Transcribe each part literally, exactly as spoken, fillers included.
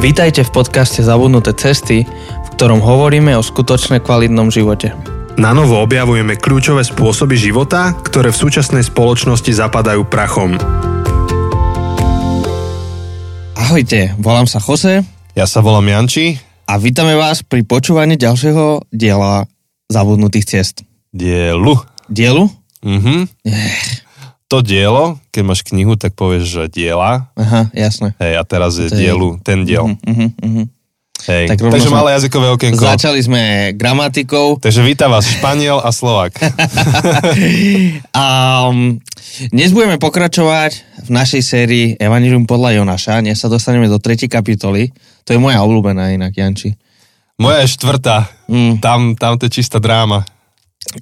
Vítajte v podcaste Zabudnuté cesty, v ktorom hovoríme o skutočne kvalitnom živote. Na novo objavujeme kľúčové spôsoby života, ktoré v súčasnej spoločnosti zapadajú prachom. Ahojte, volám sa Jose. Ja sa volám Janči. A vítame vás pri počúvaní ďalšieho diela Zabudnutých ciest. Dielu. Dielu? Mhm. Ech. To dielo, keď máš knihu, tak povieš, že diela. Aha, jasné. Hej, a teraz je, je dielu, ten diel. Uh-huh, uh-huh. Hej, tak takže malé jazykové okienko. Začali sme gramatikou. Takže víta vás Španiel a Slovák. um, dnes budeme pokračovať v našej sérii Evangelium podľa Jonáša. Dnes sa dostaneme do tretej kapitoly. To je moja obľúbená inak, Janči. Moja je štvrtá. Mm. Tam, tam to je čistá dráma.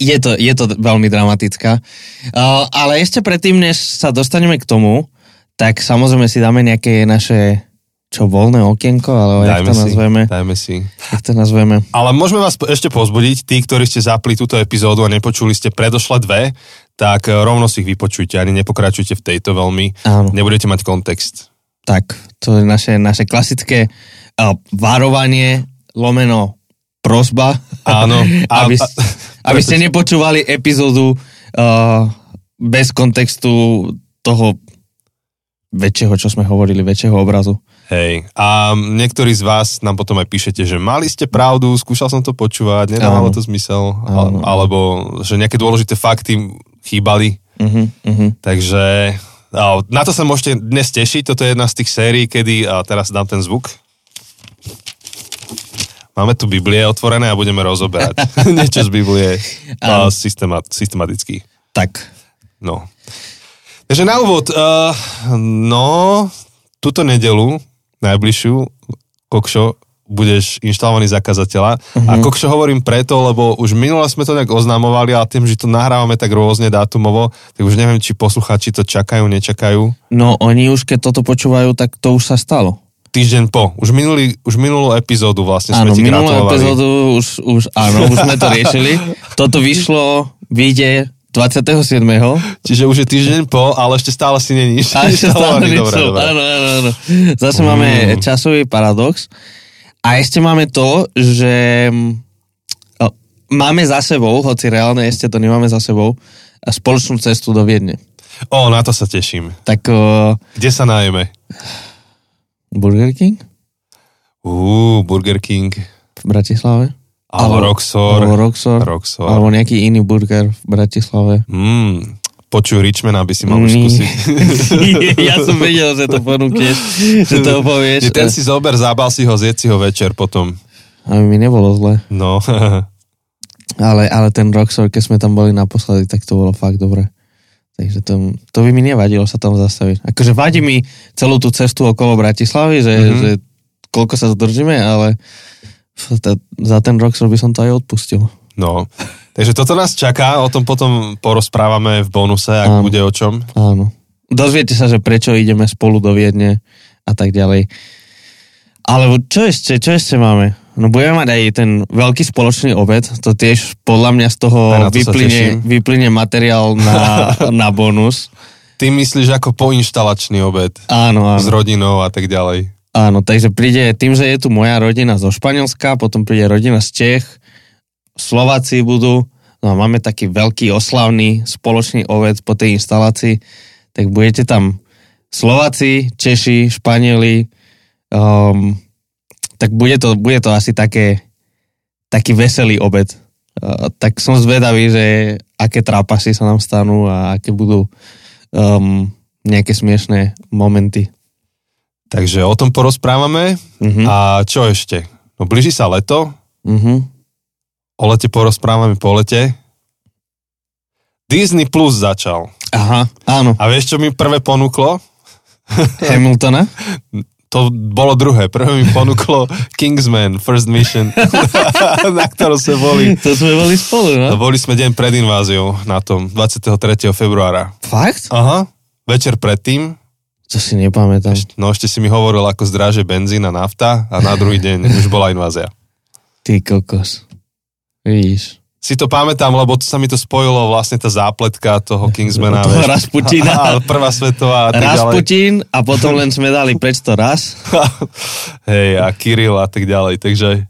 Je to, je to veľmi dramatická. Uh, ale ešte predtým, než sa dostaneme k tomu, tak samozrejme si dáme nejaké naše, čo, voľné okienko, alebo jak to si, nazveme. Dajme si. Jak to nazveme. Ale môžeme vás ešte pozbudiť, tí, ktorí ste zapli túto epizódu a nepočuli ste predošlé dve, tak rovno si ich vypočujte, ani nepokračujte v tejto veľmi. Áno. Nebudete mať kontext. Tak, to je naše, naše klasické uh, varovanie, lomeno prosba, áno, aby, a, a, aby ste nepočúvali epizódu uh, bez kontextu toho väčšieho, čo sme hovorili, väčšieho obrazu. Hej, a niektorí z vás nám potom aj píšete, že mali ste pravdu, skúšal som to počúvať, nedávalo to zmysel, áno. Alebo že nejaké dôležité fakty chýbali. Uh-huh, uh-huh. Takže uh, na to sa môžete dnes tešiť, toto je jedna z tých sérií, kedy, a teraz dám ten zvuk. Máme tu Biblie otvorené a budeme rozoberať niečo z Biblie a systemat, systematicky. Tak. No. Takže na úvod, uh, no, túto nedelu, najbližšiu, Kokšo, budeš inštalovaný zakazateľa. Uh-huh. A Kokšo hovorím preto, lebo už minule sme to nejak oznamovali, ale tým, že to nahrávame tak rôzne dátumovo, tak už neviem, či poslucháči to čakajú, nečakajú. No, oni už, keď toto počúvajú, tak to už sa stalo. Týždeň po. Už, minulý, už minulú epizódu vlastne sme áno, ti gratulovali. Áno, minulú epizódu už, už, áno, už sme to riešili. Toto vyšlo, vyjde dvadsiateho siedmeho Čiže už je týždeň po, ale ešte stále si neníš. A ešte stále nič. Áno, áno, áno. Zase mm. máme časový paradox. A ešte máme to, že máme za sebou, hoci reálne ešte to nemáme za sebou, spoločnú cestu do Viedne. Ó, na to sa teším. Tak... Uh, Kde sa nájeme? Burger King? Uuu, Burger King. V Bratislave? Alebo Rocksor. Alebo Rocksor. Rocksor. Alebo nejaký iný burger v Bratislave. Mm, počuj Richmana, aby si mal už skúsiť. Ja som vedel, že to ponúkneš, že to povieš. Ten si zober, zábal si ho, zjed si ho večer potom. Aby mi nebolo zle. No. ale, ale ten Rocksor, keď sme tam boli naposledy, tak to bolo fakt dobré. Takže to, to by mi nevadilo sa tam zastaviť. Akože vadí mi celú tú cestu okolo Bratislavy, že, mm-hmm. že koľko sa zdržíme, ale za ten rok by som to aj odpustil. No, takže toto nás čaká, o tom potom porozprávame v bonuse, ak áno, bude o čom. Áno. Dozviete sa, že prečo ideme spolu do Viedne a tak ďalej. Ale čo ešte, čo ešte máme? No budeme mať aj ten veľký spoločný obed, to tiež podľa mňa z toho vyplynie, vyplynie materiál na, na bonus. Ty myslíš ako poinštalačný obed. Áno, áno. S rodinou a tak ďalej. Áno, takže príde, tým, že je tu moja rodina zo Španielska, potom príde rodina z Čech, Slováci budú, no a máme taký veľký oslavný spoločný obed po tej inštalácii, tak budete tam Slováci, Češi, Španieli, um, tak bude to, bude to asi také, taký veselý obed. Uh, tak som zvedavý, že aké trápasy sa nám stanú a aké budú um, nejaké smiešné momenty. Takže o tom porozprávame. Uh-huh. A čo ešte? No blíži sa leto. Uh-huh. O lete porozprávame po lete. Disney Plus začal. Aha, áno. A vieš, čo mi prvé ponúklo? Hamiltona? To bolo druhé. Prvé mi ponúklo Kingsman, First Mission, na ktorom sme boli. To sme boli spolu, no? Boli sme deň pred inváziou na tom, dvadsiateho tretieho februára Fakt? Aha. Večer predtým. To si nepamätám. Ešte, no ešte si mi hovoril, ako zdraže benzín a nafta a na druhý deň už bola invázia. Ty kokos. Vidíš. si to pamätám, lebo to sa mi to spojilo vlastne tá zápletka toho Kingsmana. Toho Rasputína. Prvá svetová. Rasputín a potom len sme dali preč to raz. Hej, a Kirill a tak ďalej, takže...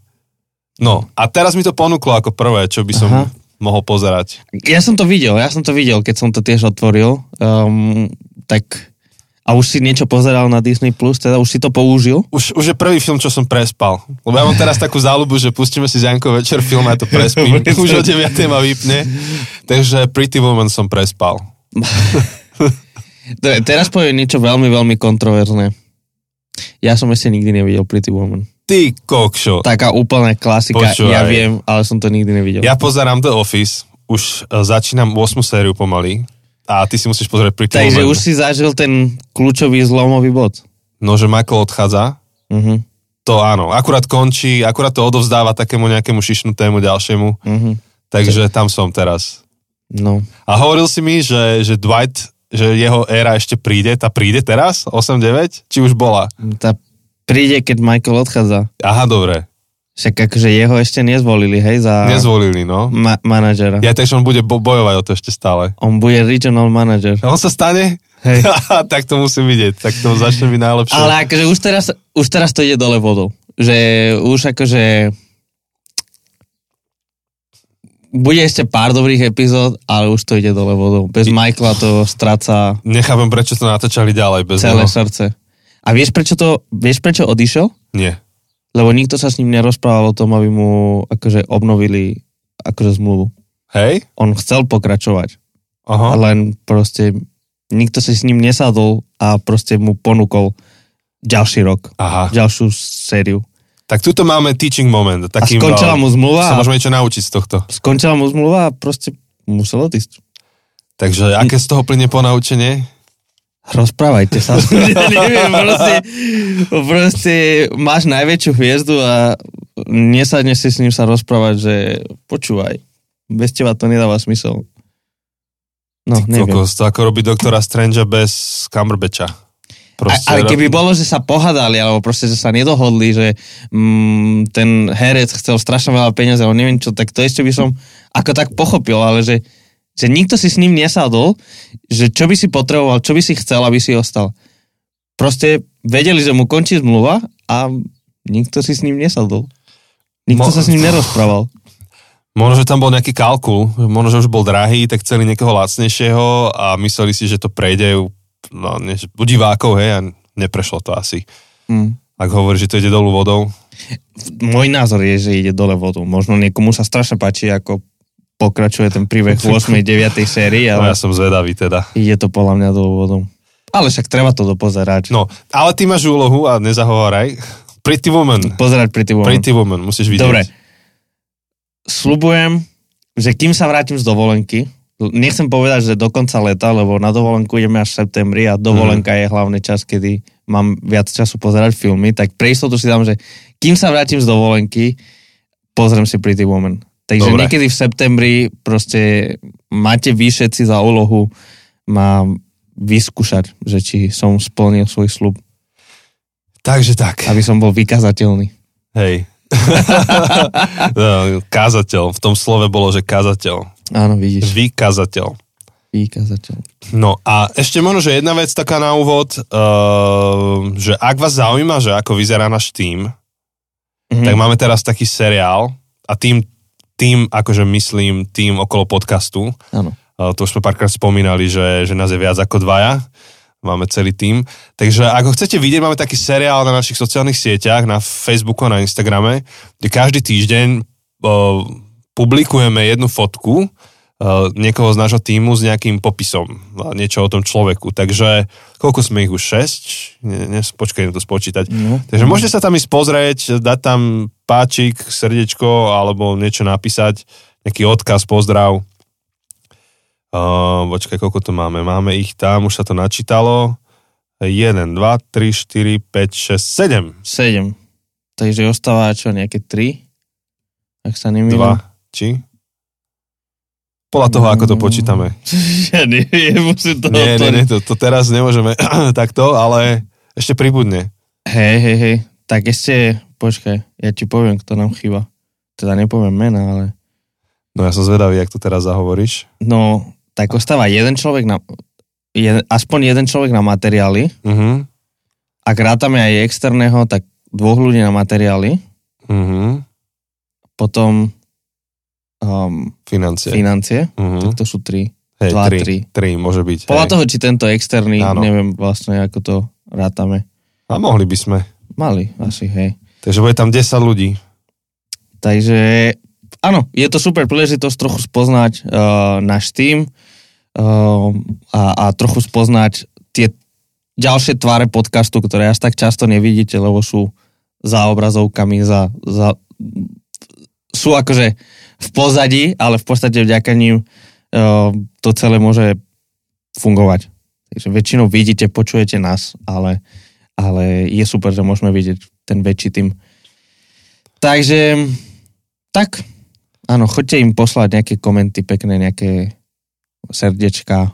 No, a teraz mi to ponúklo ako prvé, čo by som Aha. mohol pozerať. Ja som to videl, ja som to videl, keď som to tiež otvoril, um, tak... A už si niečo pozeral na Disney Plus, teda už si to použil? Už, už je prvý film, čo som prespal. Lebo ja mám teraz takú záľubu, že pustíme si s Jankou večer film a ja to prespím. Už o deviatej ma vypne. Takže Pretty Woman som prespal. Teraz poviem niečo veľmi, veľmi kontroverzné. Ja som ešte nikdy nevidel Pretty Woman. Ty kokšo. Taká úplná klasika, Počúvaj. Ja viem, ale som to nikdy nevidel. Ja pozerám The Office, už začínam ôsmu sériu pomaly. A ty si musíš pozrieť Pretty Woman. Takže už si zažil ten kľúčový zlomový bod. No, že Michael odchádza. Uh-huh. To áno. Akurát končí, akurát to odovzdáva takému nejakému šišnutému ďalšiemu. Uh-huh. Takže tam som teraz. No. A hovoril si mi, že, že Dwight, že jeho éra ešte príde. Tá príde teraz? osem deväť? Či už bola? Tá príde, keď Michael odchádza. Aha, dobre. Však akože jeho ešte nezvolili, hej, za... Nezvolili, no. Ma- manažera. Ja, takže on bude bo- bojovať o to ešte stále. On bude regional manažer. On sa stane? Hej. Tak to musím vidieť, tak to začne byť najlepšie. Ale akože už teraz, už teraz to ide dole vodou. Že už akože... Bude ešte pár dobrých epizód, ale už to ide dole vodou. Bez I... Michaela to stráca... Nechápem, prečo to natáčali ďalej bez celé neho. Srdce. A vieš, prečo to... Vieš, prečo odišiel? Nie. Lebo nikto sa s ním nerozprával o tom, aby mu akože obnovili akože zmluvu. Hej? On chcel pokračovať. Aha. Len proste nikto si s ním nesadol a proste mu ponúkol ďalší rok. Aha. Ďalšiu sériu. Tak tuto máme teaching moment. Taký a skončila mal, mu zmluva. Sa môžeme niečo naučiť z tohto. Skončila mu zmluva a proste musel odísť. Takže aké z toho plyne ponaučenie? Rozprávajte sa. Ja neviem, proste, proste máš najväčšiu hviezdu a nesadneš si s ním sa rozprávať, že počúvaj, bez teba to nedáva smysl. No, Ty neviem. Kokos, to ako robiť doktora Strangea bez Cumberbatcha. Proste, ale keby bolo, že sa pohádali, alebo proste, že sa nedohodli, že mm, ten herec chcel strašne veľa peniaze, ale neviem čo, tak to ešte by som ako tak pochopil, ale že že nikto si s ním nesadol, že čo by si potreboval, čo by si chcel, aby si ostal. Proste vedeli, že mu končí zmluva a nikto si s ním nesadol. Nikto Mo- sa s ním nerozprával. Možno, že tam bol nejaký kalkul, možno, že už bol drahý, tak chceli niekoho lacnejšieho a mysleli si, že to prejde u, no, u divákov, hej, a neprešlo to asi. Mm. Ak hovorí, že to ide dolu vodou. Môj názor je, že ide dole vodou. Možno niekomu sa strašne páči, ako pokračuje ten príbeh v ôsmej deviatej sérii. Ale no, ja som zvedavý teda. Ide to podľa mňa dôvodom. Ale však treba to dopozerať. No, ale ty máš úlohu a nezahováraj. Pretty Woman. Pozerať Pretty Woman. Pretty Woman, musíš vidieť. Dobre. Sľubujem, že kým sa vrátim z dovolenky, nechcem povedať, že do konca leta, lebo na dovolenku ideme až v septembri a dovolenka mm. je hlavný čas, kedy mám viac času pozerať filmy, tak pre istotu si dám, že kým sa vrátim z dovolenky, pozriem si Pretty Woman. Takže dobre. Niekedy v septembri proste máte vy všetci za úlohu ma vyskúšať, že či som splnil svoj sľub. Takže tak. Aby som bol vykazateľný. Hej. Kázateľ. V tom slove bolo, že kazateľ. Áno, vidíš. Vykazateľ. Vykazateľ. No a ešte možno, že jedna vec taká na úvod, uh, že ak vás zaujíma, že ako vyzerá náš tím, mm-hmm. tak máme teraz taký seriál a tým Tým, akože myslím, tým okolo podcastu. Áno. To už sme párkrát spomínali, že, že nás je viac ako dvaja. Máme celý tým. Takže ako chcete vidieť, máme taký seriál na našich sociálnych sieťach, na Facebooku a na Instagrame, kde každý týždeň uh, publikujeme jednu fotku uh, niekoho z nášho týmu s nejakým popisom. Niečo o tom človeku. Takže koľko sme ich už? šesť? Ne, ne, počkajme to spočítať. No. Takže môžete sa tam ísť pozrieť, dať tam páčik, srdiečko, alebo niečo napísať, nejaký odkaz, pozdrav. Uh, počkaj, koľko to máme? Máme ich tam, už sa to načítalo. jeden, dva, tri, štyri, päť, šesť, sedem. sedem. Takže ostáva čo, nejaké tri? Ak sa nemýlim. dva, či? Podľa toho, ako to počítame. Ja neviem, musím to otvoriť. Nie, nie, nie, to, to teraz nemôžeme takto, ale ešte pribudne. Hej, hej, hej. Tak ešte... Počkaj, ja ti poviem, kto nám chýba. Teda nepoviem mena, ale... No ja som zvedavý, jak to teraz zahovoríš. No, tak ostáva jeden človek na... Jeden, aspoň jeden človek na materiály. Uh-huh. Ak rátame aj externého, tak dvoch ľudí na materiály. Uh-huh. Potom um, financie. Financie. Uh-huh. Tak to sú tri. Hej, Dva, tri, tri. Tri, môže byť. Podľa hej. toho, či tento externý, áno. neviem vlastne, ako to rátame. A mohli by sme. Mali, asi, hej. Takže bude tam desať ľudí. Takže... Áno, je to super príležitosť trochu spoznať uh, náš tím uh, a, a trochu spoznať tie ďalšie tváre podcastu, ktoré až tak často nevidíte, lebo sú za obrazovkami, za, za, sú akože v pozadí, ale v podstate vďaka ním uh, to celé môže fungovať. Takže väčšinou vidíte, počujete nás, ale, ale je super, že môžeme vidieť ten väčší tím. Takže tak... Áno, choďte im poslať nejaké komenty pekné, nejaké srdečka,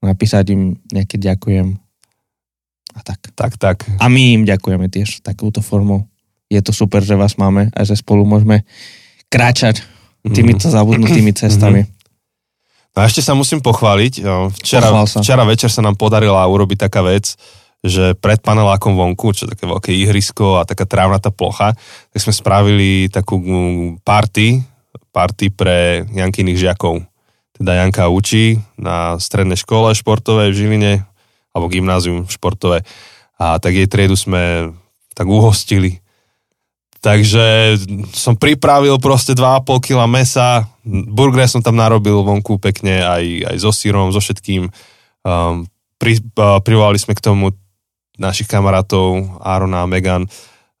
napísať im nejaké ďakujem a tak. Tak, tak. A my im ďakujeme tiež takouto formou. Je to super, že vás máme a že spolu môžeme kráčať týmito zabudnutými cestami. No a ešte sa musím pochváliť. Včera, sa. včera večer sa nám podarila urobiť taká vec, že pred panelákom vonku, čo také veľké ihrisko a taká trávnatá plocha, tak sme spravili takú party, party pre Jankyných žiakov. Teda Janka učí na strednej škole športovej v Žiline, alebo gymnázium športové. A tak jej triedu sme tak uhostili. Takže som pripravil proste dva a pol kila mesa, burger som tam narobil vonku pekne, aj, aj so sírom, so všetkým. Um, pri, uh, privolali sme k tomu našich kamarátov, Aarona a Meghan,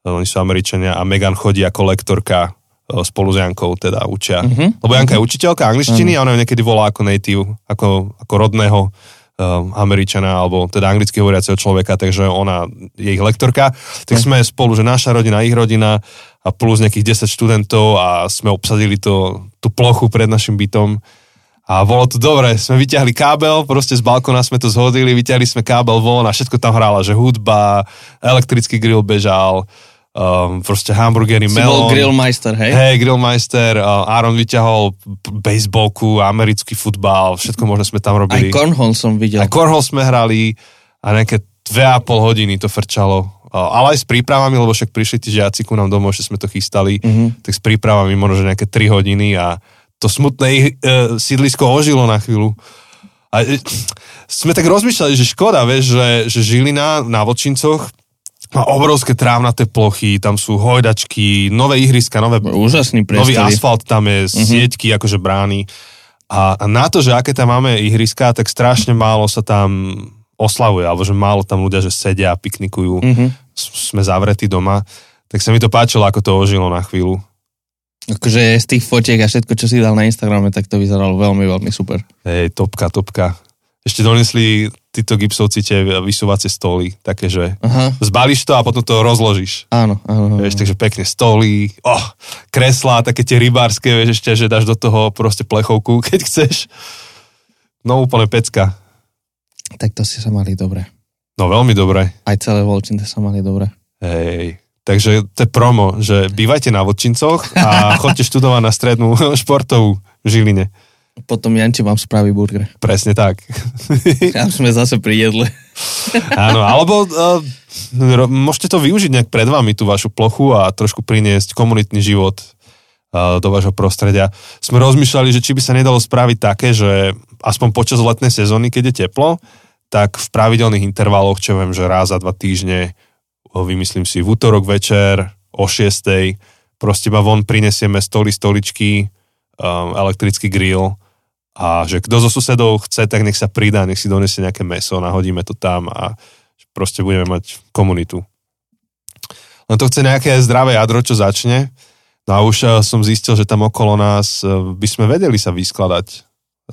oni sú Američania a Meghan chodí ako lektorka spolu s Jankou, teda učia. Mm-hmm. Lebo Janka je učiteľka angličtiny mm-hmm. a ona ju niekedy volá ako native, ako, ako rodného um, Američana, alebo teda anglicky hovoriaceho človeka, takže ona je ich lektorka. Tak mm-hmm. sme spolu, že naša rodina, ich rodina a plus nejakých desať študentov a sme obsadili to, tú plochu pred našim bytom a bolo to dobre. Sme vyťahli kábel, proste z balkona sme to zhodili, vyťahli sme kábel von a všetko tam hrála, že hudba, elektrický grill bežal, Um, proste hamburgery, si melón. Si bol grillmeister, hej? Hej, grillmeister. Uh, Aaron vyťahol baseballku, americký futbal, všetko možno sme tam robili. Aj Cornhole som videl. Aj Cornhole sme hrali a nejaké dve a pol hodiny to frčalo. Uh, ale aj s prípravami, lebo však prišli tí žiaci ku nám domov, ešte sme to chystali. Mm-hmm. Tak s prípravami možno nejaké tri hodiny a to smutné uh, sídlisko ožilo na chvíľu. A uh, sme tak rozmýšľali, že škoda, vieš, že, že Žilina na Volčincoch má obrovské trávnaté plochy, tam sú hojdačky, nové ihriska, nové, nový asfalt tam je, sieťky, uh-huh. akože brány. A, a na to, že aké tam máme ihriska, tak strašne málo sa tam oslavuje, alebo že málo tam ľudia, že sedia a piknikujú, uh-huh. S, sme zavretí doma. Tak sa mi to páčilo, ako to ožilo na chvíľu. Akože z tých fotiek a všetko, čo si dal na Instagrame, tak to vyzeralo veľmi, veľmi super. Hej, topka, topka. Ešte donesli títo gipsovci tie vysúvacie stoly, také, že aha. zbalíš to a potom to rozložíš. Áno, áno. Vieš, takže pekne stoly, oh, kreslá, také tie rybárske, vieš, ešte, že dáš do toho proste plechovku, keď chceš. No úplne pecka. Tak to si sa mali dobre. No veľmi dobre. Aj celé Volčince sa mali dobre. Hej, takže to je promo, že bývajte na Volčincoch a chodte študovať na strednú športovú v Žiline. Potom Janči vám spraví burger. Presne tak. Tam sme zase pri jedle. Áno, alebo uh, môžete to využiť nejak pred vami, tú vašu plochu a trošku priniesť komunitný život uh, do vášho prostredia. Sme rozmýšľali, že či by sa nedalo spraviť také, že aspoň počas letnej sezóny, keď je teplo, tak v pravidelných intervaloch, čo viem, že raz za dva týždne, vymyslím si v útorok večer o šiestej, proste iba von prinesieme stoli, stoličky, um, elektrický grill. A že kto zo susedov chce, tak nech sa pridá, nech si donesie nejaké mäso, nahodíme to tam a proste budeme mať komunitu. Len to chce nejaké zdravé jadro, čo začne. No a už som zistil, že tam okolo nás by sme vedeli sa vyskladať.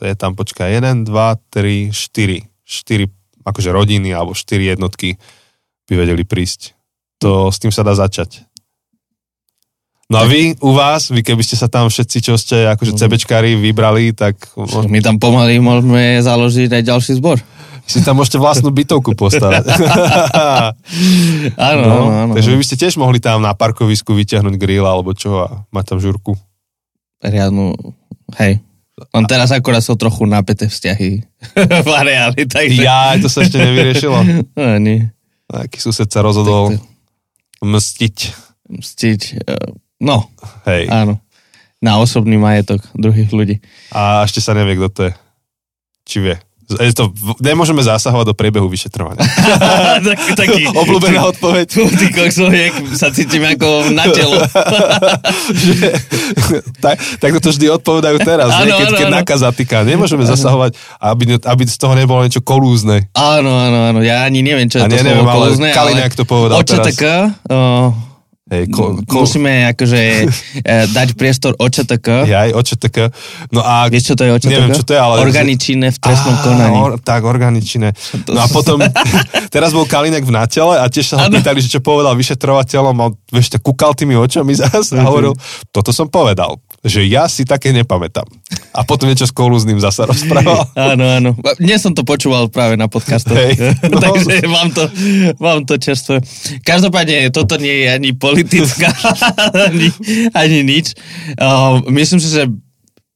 Je tam, počkaj, jeden, dva, tri, štyri. štyri akože rodiny, alebo štyri jednotky by vedeli prísť. To s tým sa dá začať. No a vy, u vás, vy keby ste sa tam všetci, čo ste akože cebečkári vybrali, tak... My tam pomaly môžeme založiť aj ďalší zbor. Si tam môžete vlastnú bytovku postaviť. Áno, no, áno, áno. Takže vy by ste tiež mohli tam na parkovisku vyťahnuť grill alebo čo a mať tam žurku. Riadnu Hej. Mám teraz akorát so trochu napäté vzťahy v areáli, takže... Jaj, to sa ešte nevyriešilo. No, nie. Aký sused sa rozhodol mstiť. Mstiť, no. Hej. Áno. Na osobný majetok druhých ľudí. A ešte sa nevie, kto to je. Či vie. Je to, nemôžeme zásahovať do priebehu vyšetrovania. Taký, taký. Obľúbená odpoveď. Ty koksoviek, sa cítim ako na telo. tak, tak to vždy odpovedajú teraz, áno, nie? Keď, áno, keď áno. Nákaza týka. Nemôžeme áno. zasahovať, aby, aby z toho nebolo niečo kolúzne. Áno, áno, áno. Ja ani neviem, čo je to slovo kolúzne. Kalinák to povedal teraz. O ČTK, o... Hey, ko, ko... musíme akože dať priestor O Č T K. Jaj, O Č T K. No a vieš, čo to je O Č T K? Neviem, čo to je, ale... Orgány činné v trestnom á, konaní. Or, tak, orgány činné. No a potom, teraz bol Kalinek v Natele a tiež sa ho pýtali, že čo povedal vyšetrovateľom a vieš, tak kúkal tými očami zás a hovoril, toto som povedal, že ja si také nepamätám. A potom niečo s kolúzným zasa rozprával. Áno, áno. Dnes som to počúval práve na podcastoch. Hey, no. Takže mám to, mám to čerstvé. Každopádne, toto nie je ani poli politická, ani, ani nič. Uh, myslím si, že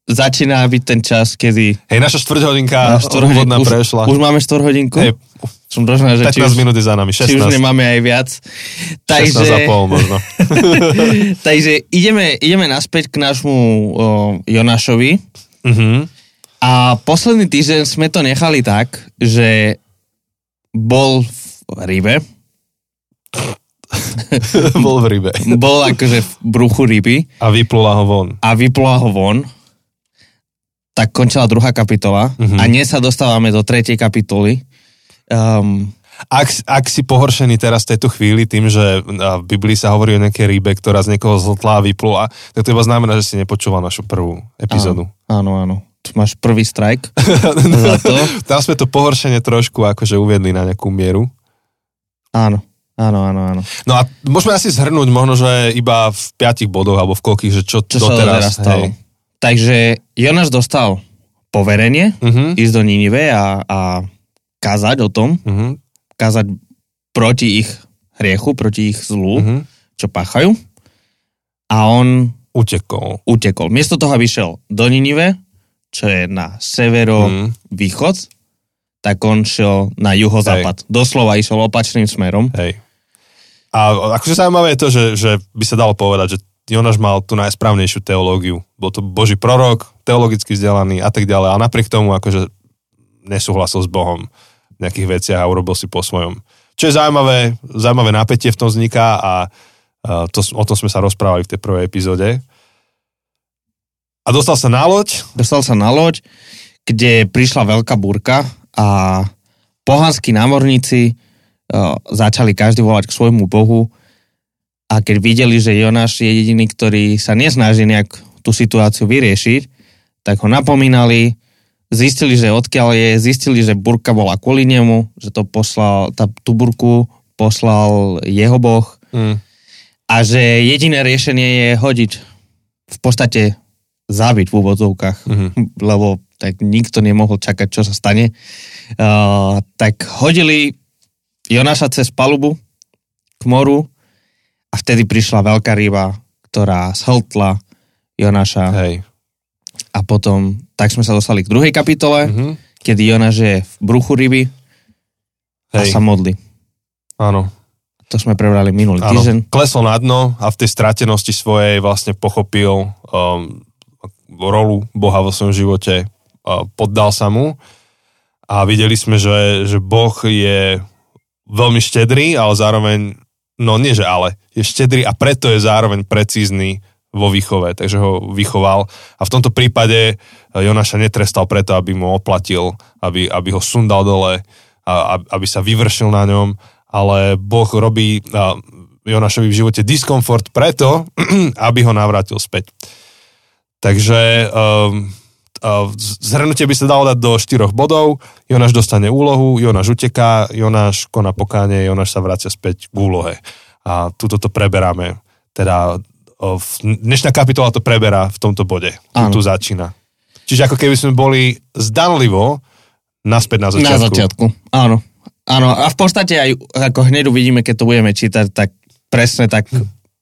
začína byť ten čas, kedy... Hej, naša štvrťhodinka úvodná už, prešla. Už máme štvrťhodinku? Hej, som dožná, že pätnásť minút je za nami, šestnásť. Či už nemáme aj viac. Takže, šestnásť a pol možno. Takže ideme, ideme naspäť k nášmu uh, Jonášovi. Uh-huh. A posledný týždeň sme to nechali tak, že bol v rybe. Bol v rybe. Bol akože v bruchu ryby. A vyplula ho von. A vyplula ho von. Tak končila druhá kapitola. Mm-hmm. A dnes sa dostávame do tretej kapitoly. Um, ak, ak si pohoršený teraz v tejto chvíli tým, že v Biblii sa hovorí o nejakej rybe, ktorá z niekoho zhltla a vyplula, tak to iba znamená, že si nepočúval našu prvú epizódu. Áno, áno. Tu máš prvý strajk. Za to. Tam sme to pohoršenie trošku akože uviedli na nejakú mieru. Áno. Áno, áno, áno. No a môžeme asi zhrnúť možno, že iba v piatich bodoch alebo v koľkých, že čo, čo doteraz. Hej. Takže Jonáš dostal poverenie uh-huh. ísť do Ninive a, a kázať o tom, uh-huh. kázať proti ich hriechu, proti ich zlu, uh-huh. čo páchajú. A on utekol. utekol. Miesto toho, aby šiel do Ninive, čo je na severo-východ, uh-huh. tak on šiel na juhozápad. Hej. Doslova išiel opačným smerom. Hej. A akože zaujímavé je to, že, že by sa dalo povedať, že Jonáš mal tú najsprávnejšiu teológiu. Bol to Boží prorok, teologicky vzdelaný a tak ďalej. A napriek tomu akože nesúhlasil s Bohom v nejakých veciach a urobil si po svojom. Čo je zaujímavé, zaujímavé napätie v tom vzniká a to, o tom sme sa rozprávali v tej prvej epizóde. A dostal sa na loď. Dostal sa na loď, kde prišla veľká búrka a pohanskí námorníci začali každý volať k svojmu Bohu a keď videli, že Jonáš je jediný, ktorý sa nesnaží nejak tú situáciu vyriešiť, tak ho napomínali, zistili, že odkiaľ je, zistili, že burka bola kvôli nemu, že to poslal, tá, tú burku poslal jeho Boh mm. a že jediné riešenie je hodiť, v podstate zabiť v úvodzovkách, mm. lebo tak nikto nemohol čakať, čo sa stane. Uh, tak hodili Jonáša cez palubu k moru a vtedy prišla veľká ryba, ktorá zhltla Jonáša. Hej. A potom, tak sme sa dostali k druhej kapitole, mm-hmm. kedy Jonáš je v bruchu ryby a Hej. sa modlí. Áno. To sme prebrali minulý Áno. týždeň. Klesol na dno a v tej stratenosti svojej vlastne pochopil um, rolu Boha vo svojom živote. Uh, poddal sa mu a videli sme, že, že Boh je veľmi štedrý, ale zároveň, no nie že ale, je štedrý a preto je zároveň precízny vo výchove, takže ho vychoval. A v tomto prípade Jonáša netrestal preto, aby mu oplatil, aby, aby ho sundal dole, a, aby sa vyvršil na ňom, ale Boh robí Jonášovi v živote diskomfort preto, aby ho navrátil späť. Takže... Um, zhrnutie by sa dalo dať do štyroch bodov. Jonáš dostane úlohu, Jonáš uteká, Jonáš koná pokánie, Jonáš sa vracia späť k úlohe. A tuto to preberáme. Teda dnešná kapitola to preberá v tomto bode. Tu začína. Čiže ako keby sme boli zdanlivo naspäť na začiatku. Na začiatku, áno. Áno. A v podstate aj ako hneď uvidíme, keď to budeme čítať, tak presne tak,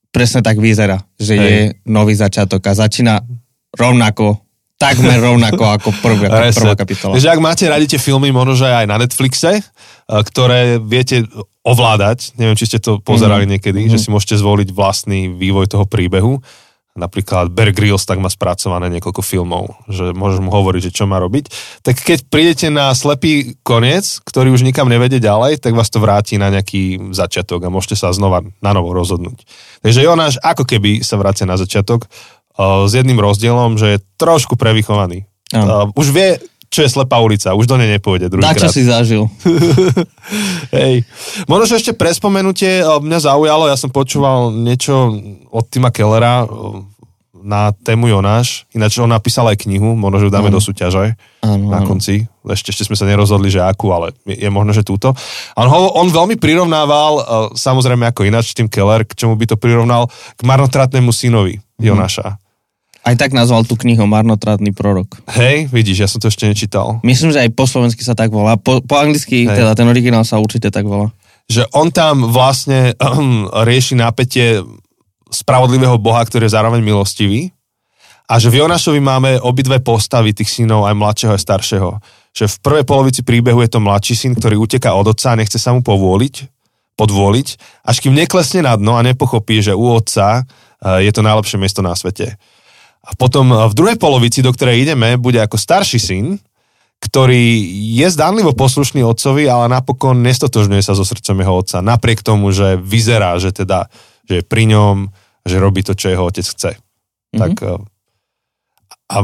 presne tak vyzerá, že Hej. je nový začiatok a začína rovnako takmer rovnako ako prvá, prvá kapitola. Takže ak máte radi tie filmy, možno že aj na Netflixe, ktoré viete ovládať, neviem, či ste to pozerali mm-hmm. niekedy, mm-hmm. že si môžete zvoliť vlastný vývoj toho príbehu. Napríklad Bear Grylls tak má spracované niekoľko filmov, že môžeš mu hovoriť, že čo má robiť. Tak keď prídete na slepý koniec, ktorý už nikam nevedie ďalej, tak vás to vráti na nejaký začiatok a môžete sa znova na novo rozhodnúť. Takže Jonáš ako keby sa vracia na začiatok uh, s jedným rozdielom, že je trošku prevychovaný. Uh, už vie, čo je slepá ulica, už do nej nepôjde druhýkrát. Tak, čo si zažil. Hej. Možno ešte pre spomenutie, mňa zaujalo, ja som počúval niečo od Tima Kellera na tému Jonáš, ináč on napísal aj knihu, možno, že dáme mm. do súťaže mm. na konci. Ešte, ešte sme sa nerozhodli, že akú, ale je, je možno, že túto. On, ho, on veľmi prirovnával, samozrejme ako ináč Tim Keller, k čemu by to prirovnal, k marnotratnému synovi Jonáša. Mm. Aj tak nazval tú knihu Marnotratný prorok. Hej, vidíš, ja som to ešte nečítal. Myslím, že aj po slovensky sa tak volá, po, po anglicky, hej. Teda ten originál sa určite tak volá. Že on tam vlastne um, rieši napätie spravodlivého Boha, ktorý je zároveň milostivý. A že v Jonášovi máme obidve postavy tých synov, aj mladšieho, aj staršieho. Že v prvej polovici príbehu je to mladší syn, ktorý uteká od otca a nechce sa mu povoliť, podvoliť, až kým neklesne na dno a nepochopí, že u otca je to najlepšie miesto na svete. A potom v druhej polovici, do ktorej ideme, bude ako starší syn, ktorý je zdánlivo poslušný otcovi, ale napokon nestotožňuje sa so srdcom jeho otca. Napriek tomu, že vyzerá, že teda že je pri ňom, že robí to, čo jeho otec chce. Mm-hmm. Tak a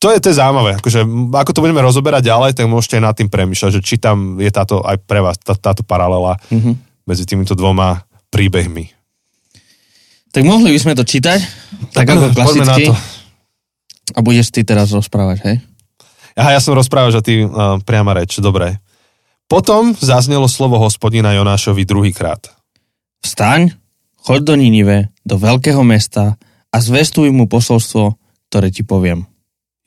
to je, to je zaujímavé. Akože, ako to budeme rozoberať ďalej, tak môžete aj nad tým premýšľať, že či tam je táto aj pre vás, tá, táto paralela mm-hmm. medzi týmito dvoma príbehmi. Tak mohli by sme to čítať, tak, tak ako klasicky. A budeš ty teraz rozprávať, hej? Aha, ja som rozprával, že ty uh, priama reč, dobre. Potom zaznelo slovo Hospodina Jonášovi druhýkrát. Vstaň, choď do Ninive, do veľkého mesta a zvestuj mu posolstvo, ktoré ti poviem.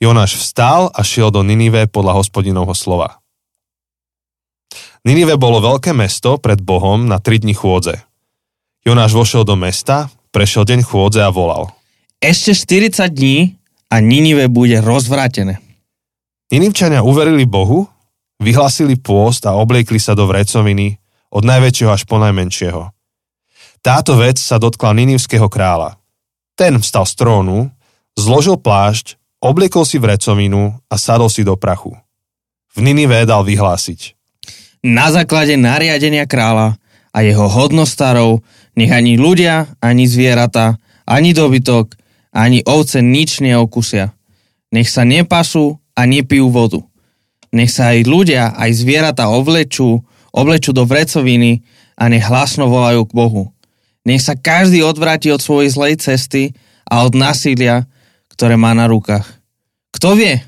Jonáš vstal a šiel do Ninive podľa Hospodinovho slova. Ninive bolo veľké mesto pred Bohom na tri dni chôdze. Jonáš vošiel do mesta, prešiel deň chôdze a volal. Ešte štyridsať dní... a Ninive bude rozvrátené. Ninivčania uverili Bohu, vyhlasili pôst a obliekli sa do vrecoviny, od najväčšieho až po najmenšieho. Táto vec sa dotkla ninivského kráľa. Ten vstal z trónu, zložil plášť, obliekol si vrecovinu a sadol si do prachu. V Ninive dal vyhlásiť. Na základe nariadenia kráľa a jeho hodnostárov nech ani ľudia, ani zvieratá, ani dobytok, ani ovce nič neokusia. Nech sa nepasú a nepijú vodu. Nech sa aj ľudia, aj zvieratá oblečú, oblečú do vrecoviny a nech hlasno volajú k Bohu. Nech sa každý odvráti od svojej zlej cesty a od násilia, ktoré má na rukách. Kto vie?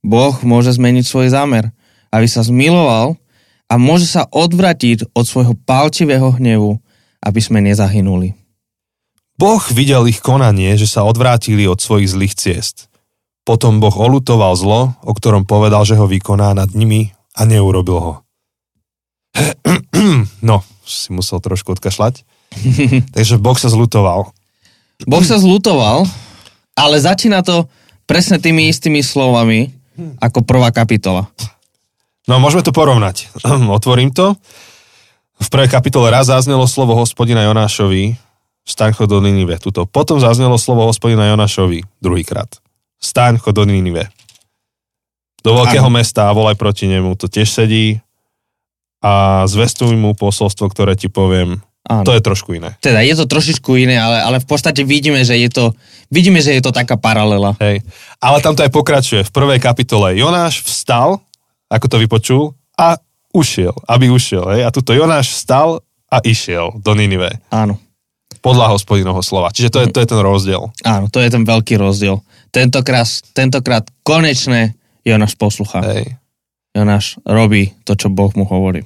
Boh môže zmeniť svoj zámer, aby sa zmiloval a môže sa odvrátiť od svojho pálčivého hnevu, aby sme nezahynuli. Boh videl ich konanie, že sa odvrátili od svojich zlých ciest. Potom Boh oľutoval zlo, o ktorom povedal, že ho vykoná nad nimi a neurobil ho. No, si musel trošku odkašľať. Takže Boh sa zľutoval. Boh sa zľutoval, ale začína to presne tými istými slovami ako prvá kapitola. No, môžeme to porovnať. Otvorím to. V prvej kapitole raz zaznelo slovo Hospodina Jonášovi, vstaň, chod do Ninive. Tuto. Potom zaznelo slovo Hospodina Jonášovi druhýkrát. Vstaň, chod do Ninive. Do veľkého mesta a volaj proti nemu. To tiež sedí. A zvestuj mu posolstvo, ktoré ti poviem. Áno. To je trošku iné. Teda je to trošičku iné, ale, ale v podstate vidíme, že je to, vidíme, že je to taká paralela. Hej. Ale tam to aj pokračuje. V prvej kapitole Jonáš vstal, ako to vypočul, a ušiel. Aby ušiel. Hej. A tuto Jonáš vstal a išiel do Ninive. Áno. Podľa Hospodinovho slova. Čiže to je, to je ten rozdiel. Áno, to je ten veľký rozdiel. Tentokrát, tentokrát konečne Jonáš poslucha. Hej. Jonáš robí to, čo Boh mu hovorí.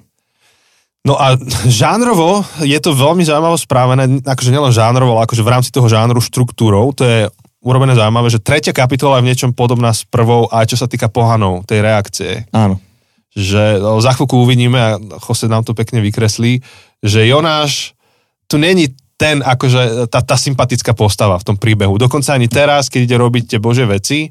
No a žánrovo je to veľmi zaujímavo správené, akože nielen žánrovo, ale akože v rámci toho žánru štruktúrou, to je urobené zaujímavé, že tretia kapitola je v niečom podobná s prvou, aj čo sa týka pohanov, tej reakcie. Áno. Že za chvíľku uvidíme, a Jose nám to pekne vykreslí, že Jonáš tu není ten, akože tá, tá sympatická postava v tom príbehu. Dokonca ani teraz, keď ide robiť tie Božie veci,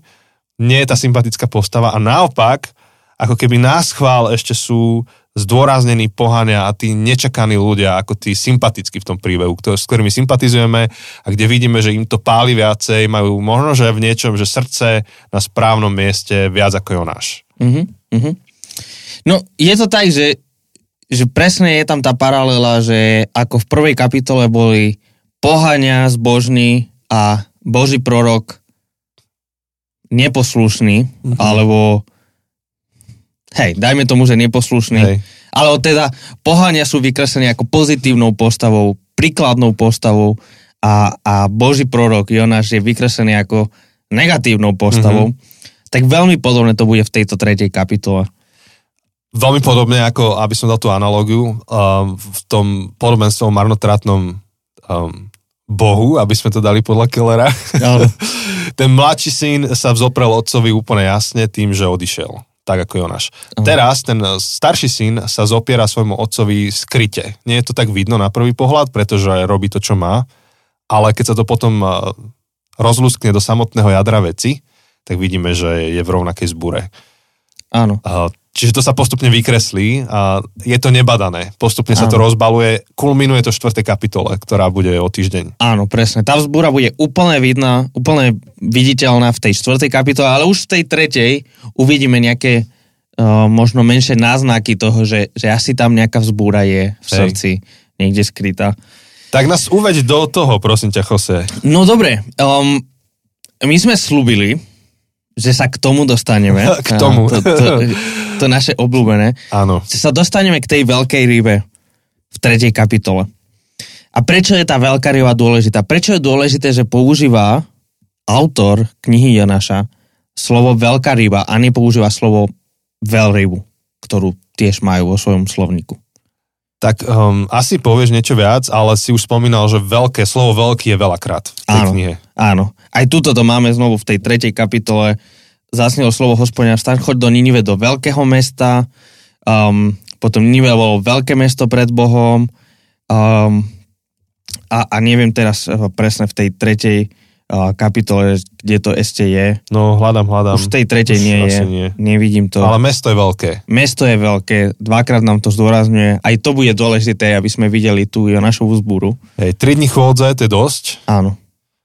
nie je tá sympatická postava a naopak, ako keby náschvál ešte sú zdôraznení pohania a tí nečakaní ľudia, ako tí sympatickí v tom príbehu, ktorý, s ktorými sympatizujeme a kde vidíme, že im to páli viacej, majú možno, že v niečom, že srdce na správnom mieste viac ako Jonáš. Mm-hmm, mm-hmm. No, je to tak, že, že presne je tam tá paralela, že ako v prvej kapitole boli pohania zbožní a Boží prorok neposlušný, mm-hmm. alebo hej, dajme tomu, že neposlušný. Hej. Ale teda pohania sú vykreslení ako pozitívnou postavou, príkladnou postavou a, a Boží prorok Jonáš je vykreslený ako negatívnou postavou. Mm-hmm. Tak veľmi podobne to bude v tejto tretej kapitole. Veľmi podobne, ako aby som dal tú analógiu, um, v tom podobenstvom marnotratnom um, bohu, aby sme to dali podľa Kellera. Ten mladší syn sa vzoprel otcovi úplne jasne tým, že odišiel. Tak ako Jonáš. Uh-huh. Teraz ten starší syn sa zopiera svojmu otcovi skryte. Nie je to tak vidno na prvý pohľad, pretože robí to, čo má, ale keď sa to potom rozlúskne do samotného jadra veci, tak vidíme, že je v rovnakej zbure. Áno. Čiže to sa postupne vykreslí a je to nebadané. Postupne Áno. sa to rozbaluje, kulminuje to štvrtej kapitole, ktorá bude o týždeň. Áno, presne. Tá vzbúra bude úplne vidná, úplne viditeľná v tej štvrtej kapitole, ale už v tej tretej uvidíme nejaké uh, možno menšie náznaky toho, že, že asi tam nejaká vzbúra je v Hej. srdci, niekde skrytá. Tak nás uveď do toho, prosím ťa, Jose. No dobre, um, my sme slúbili, že sa k tomu dostaneme. K tomu. To, to, to naše obľúbené. Áno. Že sa dostaneme k tej veľkej rybe v tretej kapitole. A prečo je tá veľká ryba dôležitá? Prečo je dôležité, že používa autor knihy Jonáša slovo veľká ryba a nepoužíva slovo veľrybu, ktorú tiež majú vo svojom slovníku? Tak um, asi povieš niečo viac, ale si už spomínal, že veľké slovo veľký je veľakrát v tej áno, knihe. Áno, aj tuto to máme znovu v tej tretej kapitole. Zasnilo slovo Hospodina, vstaň, choď do Ninive, do veľkého mesta. Um, potom Ninive bolo veľké mesto pred Bohom. Um, a, a neviem teraz presne v tej tretej uh, kapitole, kde to ešte je. No, hľadám, hľadám. Už v tej tretej už nie je. Nie. Nevidím to. Ale mesto je veľké. Mesto je veľké. Dvakrát nám to zdôrazňuje. Aj to bude dôležité, aby sme videli tú Jonášovu zbúru. Hej, tri dní chôdza, to je dosť. Áno.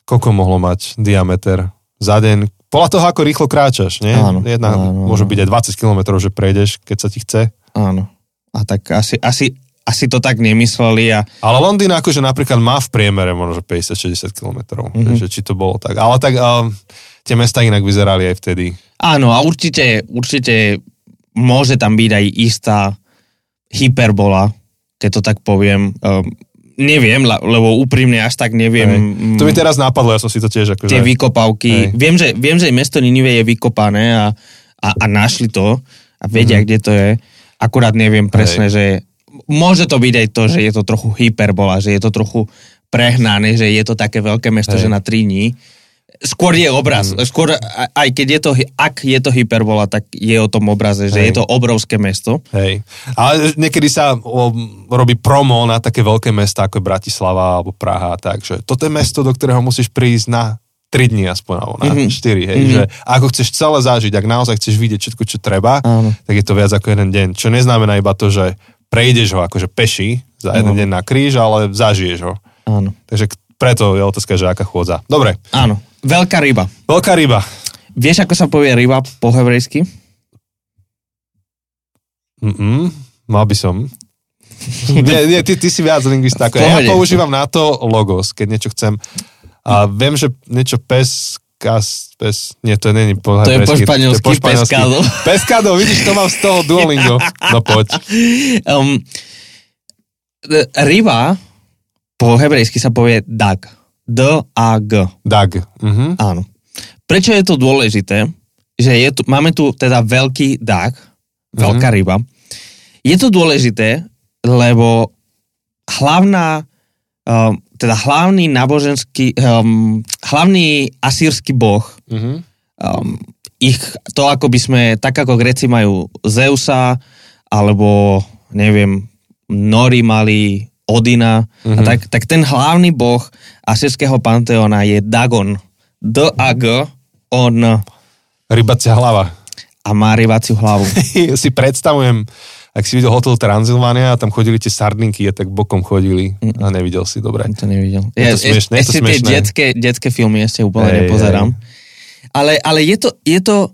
Koľko mohlo mať diameter za deň? Podľa toho, ako rýchlo kráčaš, nie? Áno, Jedna, áno, môže áno. byť aj dvadsať kilometrov, že prejdeš, keď sa ti chce. Áno. A tak asi, asi, asi to tak nemysleli. A... Ale Londýn akože napríklad má v priemere možno päťdesiat až šesťdesiat kilometrov. Mm-hmm. Takže či to bolo tak. Ale tak um, tie mesta inak vyzerali aj vtedy. Áno, a určite, určite môže tam byť aj istá hyperbola, keď to tak poviem, um, neviem, lebo úprimne až tak neviem. Hej. To mi teraz napadlo, ja som si to tiež... Akože tie aj... vykopávky. Viem že, viem, že mesto Ninive je vykopané a, a, a našli to a vedia, mm-hmm. kde to je. Akurát neviem presne, Hej. že... Môže to byť aj to, že je to trochu hyperbola, že je to trochu prehnané, že je to také veľké mesto, Hej. že na tri dní. Skôr je obraz. Mm. Skôr, aj keď je to, ak je to hyperbola, tak je o tom obraze, že Hej. je to obrovské mesto. Hej. Ale niekedy sa o, robí promo na také veľké mesta, ako Bratislava alebo Praha, takže toto je mesto, do ktorého musíš prísť na tri dni aspoň, alebo na mm-hmm. štyri, hej, mm-hmm. že ako chceš celé zážiť, ak naozaj chceš vidieť všetko, čo treba, Áno. tak je to viac ako jeden deň. Čo neznamená iba to, že prejdeš ho akože peši za jeden Áno. deň na kríž, ale zažiješ ho. Áno. Takže preto je otázka, že aká chôdza. Dobre. Áno. Veľká ryba. Veľká ryba. Vieš, ako sa povie ryba po hebrejsky? Mm-mm, mal by som. nie, nie, ty, ty si viac lingvista. Ja používam na to logos, keď niečo chcem. A viem, že niečo pes... Kas, pes, nie, to není po hebrejsky. To je po španielsky, to je po španielsky. Pescado. Pescado, vidíš, to mám z toho Duolingo. No poď. Um, ryba po hebrejsky sa povie dag. D A G. Dag. Uh-huh. Áno. Prečo je to dôležité? Že je tu, máme tu teda veľký dag, veľká uh-huh. ryba. Je to dôležité, lebo hlavná, um, teda hlavný náboženský, um, hlavný asýrsky boh, uh-huh. um, ich, to ako by sme, tak ako Gréci majú Zeusa, alebo neviem, Nóri mali Odina, mm-hmm. a tak, tak ten hlavný boh asýrského panteóna je Dagon. D A G O N. Rybacia hlava. A má rybaciu hlavu. Si predstavujem, ak si videl Hotel Transylvania a tam chodili tie sardinky a tak bokom chodili a nevidel si, dobre. To nevidel. Je to smiešné, je to smiešné. Ešte tie detské filmy ešte úplne ej, nepozerám. Ej. Ale, ale je, to, je, to,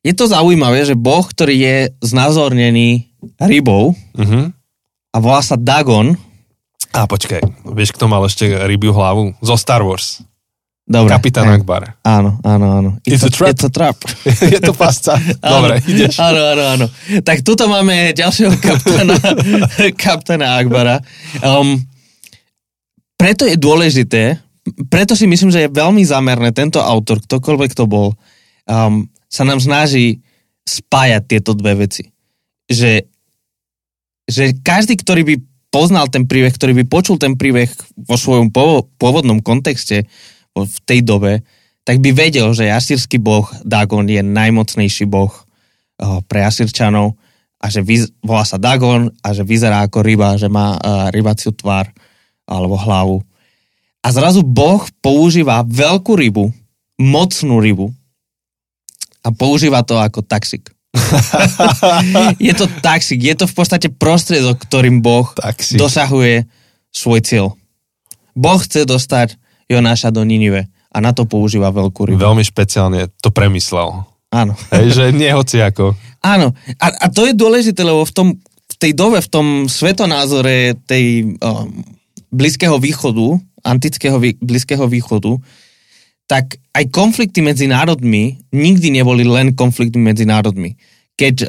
je to zaujímavé, že Boh, ktorý je znázornený rybou uh-huh. a volá sa Dagon. A počkaj, vieš, kto mal ešte rybiu hlavu? Zo Star Wars. Dobre, Kapitán aj. Akbar. Áno, áno, áno. It's, it's, a, trap. it's a trap. Je to pasca. Dobre, áno, ideš. Áno, áno, áno. Tak tuto máme ďalšieho kapitána, kapitána Akbara. Um, preto je dôležité, preto si myslím, že je veľmi zámerné tento autor, ktokoľvek to bol, um, sa nám snaží spájať tieto dve veci. Že, že každý, ktorý by poznal ten príbeh, ktorý by počul ten príbeh vo svojom pôvodnom kontexte, v tej dobe, tak by vedel, že asýrsky boh Dagon je najmocnejší boh pre Asýrčanov a že vyz- volá sa Dagon a že vyzerá ako ryba, že má uh, rybaciu tvár alebo hlavu. A zrazu Boh používa veľkú rybu, mocnú rybu a používa to ako taxík. Je to taxík, je to v podstate prostriedok, ktorým Boh taxík. Dosahuje svoj cieľ. Boh chce dostať Jonáša do Ninive a na to používa veľkú rybu. Veľmi špeciálne to premyslel. Áno. Hej, že nie hociako. Áno. A, a to je dôležité, lebo v, tom, v tej dobe, v tom svetonázore tej um, blízkeho východu, antického vý, blízkeho východu, tak aj konflikty medzi národmi nikdy neboli len konflikty medzi národmi. Keď um,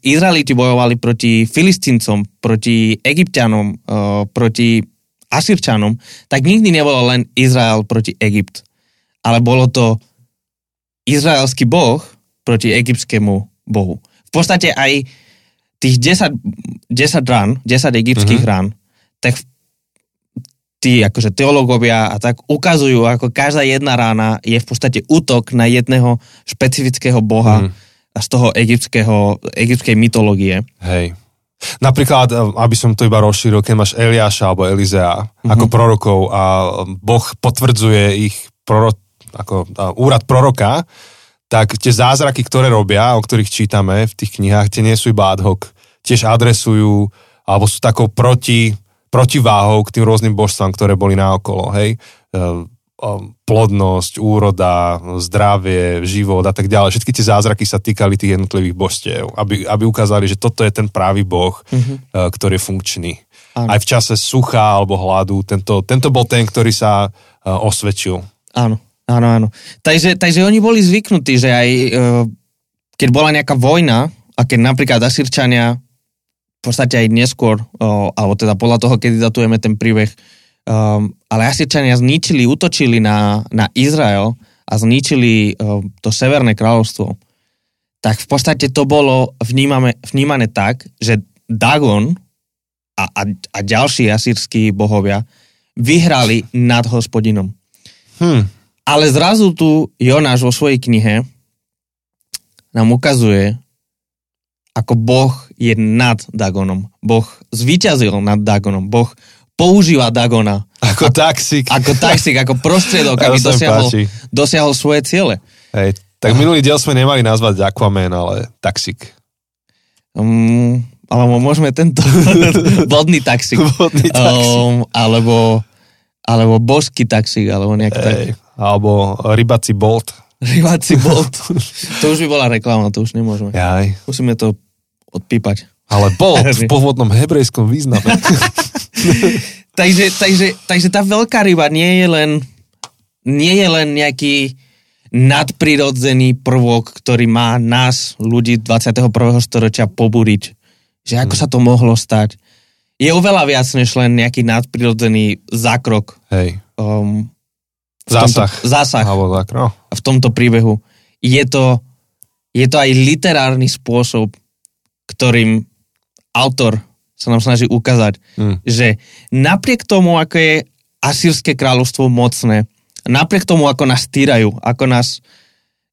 Izraeliti bojovali proti Filistíncom, proti Egyptianom, uh, proti Asýrčanom, tak nikdy nebolo len Izrael proti Egypt. Ale bolo to izraelský boh proti egyptskému bohu. V podstate aj tých desať rán, desať egyptských uh-huh. rán, tak tí akože teológovia a tak ukazujú, ako každá jedna rána je v podstate útok na jedného špecifického boha uh-huh. z toho egyptského, egyptskej mytológie. Hej. Napríklad, aby som to iba rozšíril, keď máš Eliáša alebo Elizea mm-hmm. ako prorokov a Boh potvrdzuje ich proro, ako, úrad proroka, tak tie zázraky, ktoré robia, o ktorých čítame v tých knihách, tie nie sú iba ad hoc. Tiež adresujú, alebo sú takou proti, protiváhou k tým rôznym božstvám, ktoré boli naokolo. Hej? Plodnosť, úroda, zdravie, život a tak ďalej. Všetky tie zázraky sa týkali tých jednotlivých božstiev, aby, aby ukázali, že toto je ten právý boh, mm-hmm. ktorý je funkčný. Áno. Aj v čase sucha alebo hladu, tento, tento bol ten, ktorý sa uh, osvedčil. Áno, áno, áno. Takže, takže oni boli zvyknutí, že aj uh, keď bola nejaká vojna a keď napríklad Asýrčania v podstate aj neskôr, uh, alebo teda podľa toho, kedy datujeme ten príbeh, Um, ale Asýrčania zničili, útočili na, na Izrael a zničili um, to Severné kráľovstvo. Tak v podstate to bolo vnímame, vnímané tak, že Dagon a, a, a ďalší asýrskí bohovia vyhrali nad Hospodinom. Hmm. Ale zrazu tu Jonáš vo svojej knihe nám ukazuje, ako Boh je nad Dagonom. Boh zvíťazil nad Dagonom. Boh používa Dagona. Ako, ako taxík. Ako taxík, ako prostriedok, aby dosiahol, dosiahol svoje ciele. Hej, tak minulý diel sme nemali nazvať Aquaman, ale taxík. Um, alebo môžeme tento vodný taxík. Vodný taxík. Um, alebo, alebo božský taxík, alebo nejak tak. Alebo rybací bolt. Rybací bolt. To už by bola reklama, to už nemôžeme. Jaj. Musíme to odpípať. Ale bolt v pôvodnom hebrejskom význame. takže, takže, takže tá veľká ryba nie je len, nie je len nejaký nadprirodzený prvok, ktorý má nás, ľudí dvadsiateho prvého storočia, pobúriť. Že ako hmm. sa to mohlo stať. Je oveľa viac, než len nejaký nadprirodzený zákrok. Hej. Um, zásah. Tomto, zásah. Alebo v tomto príbehu. Je to, je to aj literárny spôsob, ktorým autor sa nám snaží ukázať, mm. že napriek tomu, ako je Asýrske kráľovstvo mocné, napriek tomu, ako nás týrajú, ako nás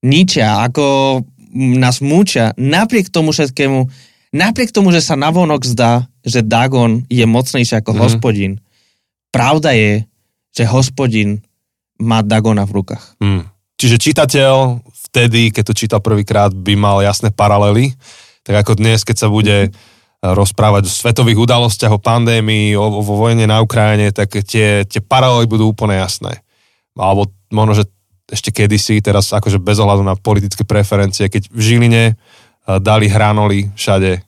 ničia, ako nás múčia, napriek tomu všetkému, napriek tomu, že sa navonok zdá, že Dagon je mocnejší ako mm. Hospodin, pravda je, že Hospodin má Dagona v rukách. Mm. Čiže čitateľ v vtedy, keď to čítal prvýkrát, by mal jasné paralely. Tak ako dnes, keď sa bude rozprávať o svetových udalostiach, o pandémii, o, o vojne na Ukrajine, tak tie, tie paralely budú úplne jasné. Alebo možno, že ešte kedysi, teraz akože bez ohľadu na politické preferencie, keď v Žiline dali hranoly všade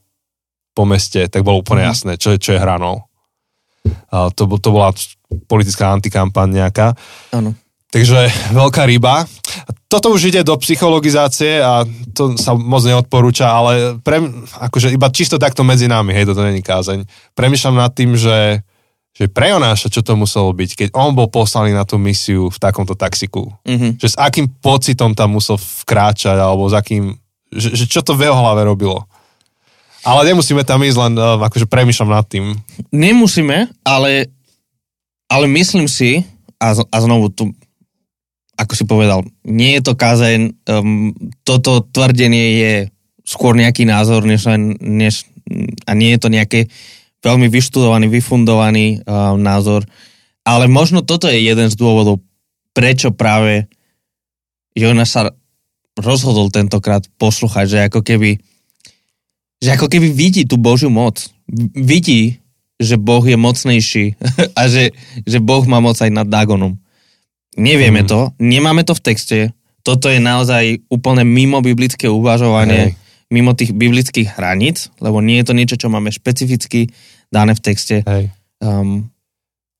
po meste, tak bolo úplne jasné, čo je, čo je hranol. A to, to bola politická antikampaň nejaká. Áno. Takže veľká ryba. Toto už ide do psychologizácie a to sa moc neodporúča, ale pre, akože iba čisto takto medzi nami, hej, toto není kázeň. Premýšľam nad tým, že, že pre Jonáša, čo to muselo byť, keď on bol poslaný na tú misiu v takomto taxiku. Mm-hmm. Že s akým pocitom tam musel vkráčať, alebo s akým, že, že čo to v jeho hlave robilo. Ale nemusíme tam ísť, len akože premýšľam nad tým. Nemusíme, ale, ale myslím si, a, a znovu tu ako si povedal, nie je to kázeň, um, toto tvrdenie je skôr nejaký názor, než, než, a nie je to nejaký veľmi vyštudovaný, vyfundovaný um, názor, ale možno toto je jeden z dôvodov, prečo práve Jonáš sa rozhodol tentokrát poslúchať, že ako keby, že ako keby vidí tú Božiu moc, vidí, že Boh je mocnejší a že, že Boh má moc aj nad Dagonom. Nevieme mm. to, nemáme to v texte. Toto je naozaj úplne mimo biblické uvažovanie, Hej. mimo tých biblických hraníc, lebo nie je to niečo, čo máme špecificky dané v texte. Um,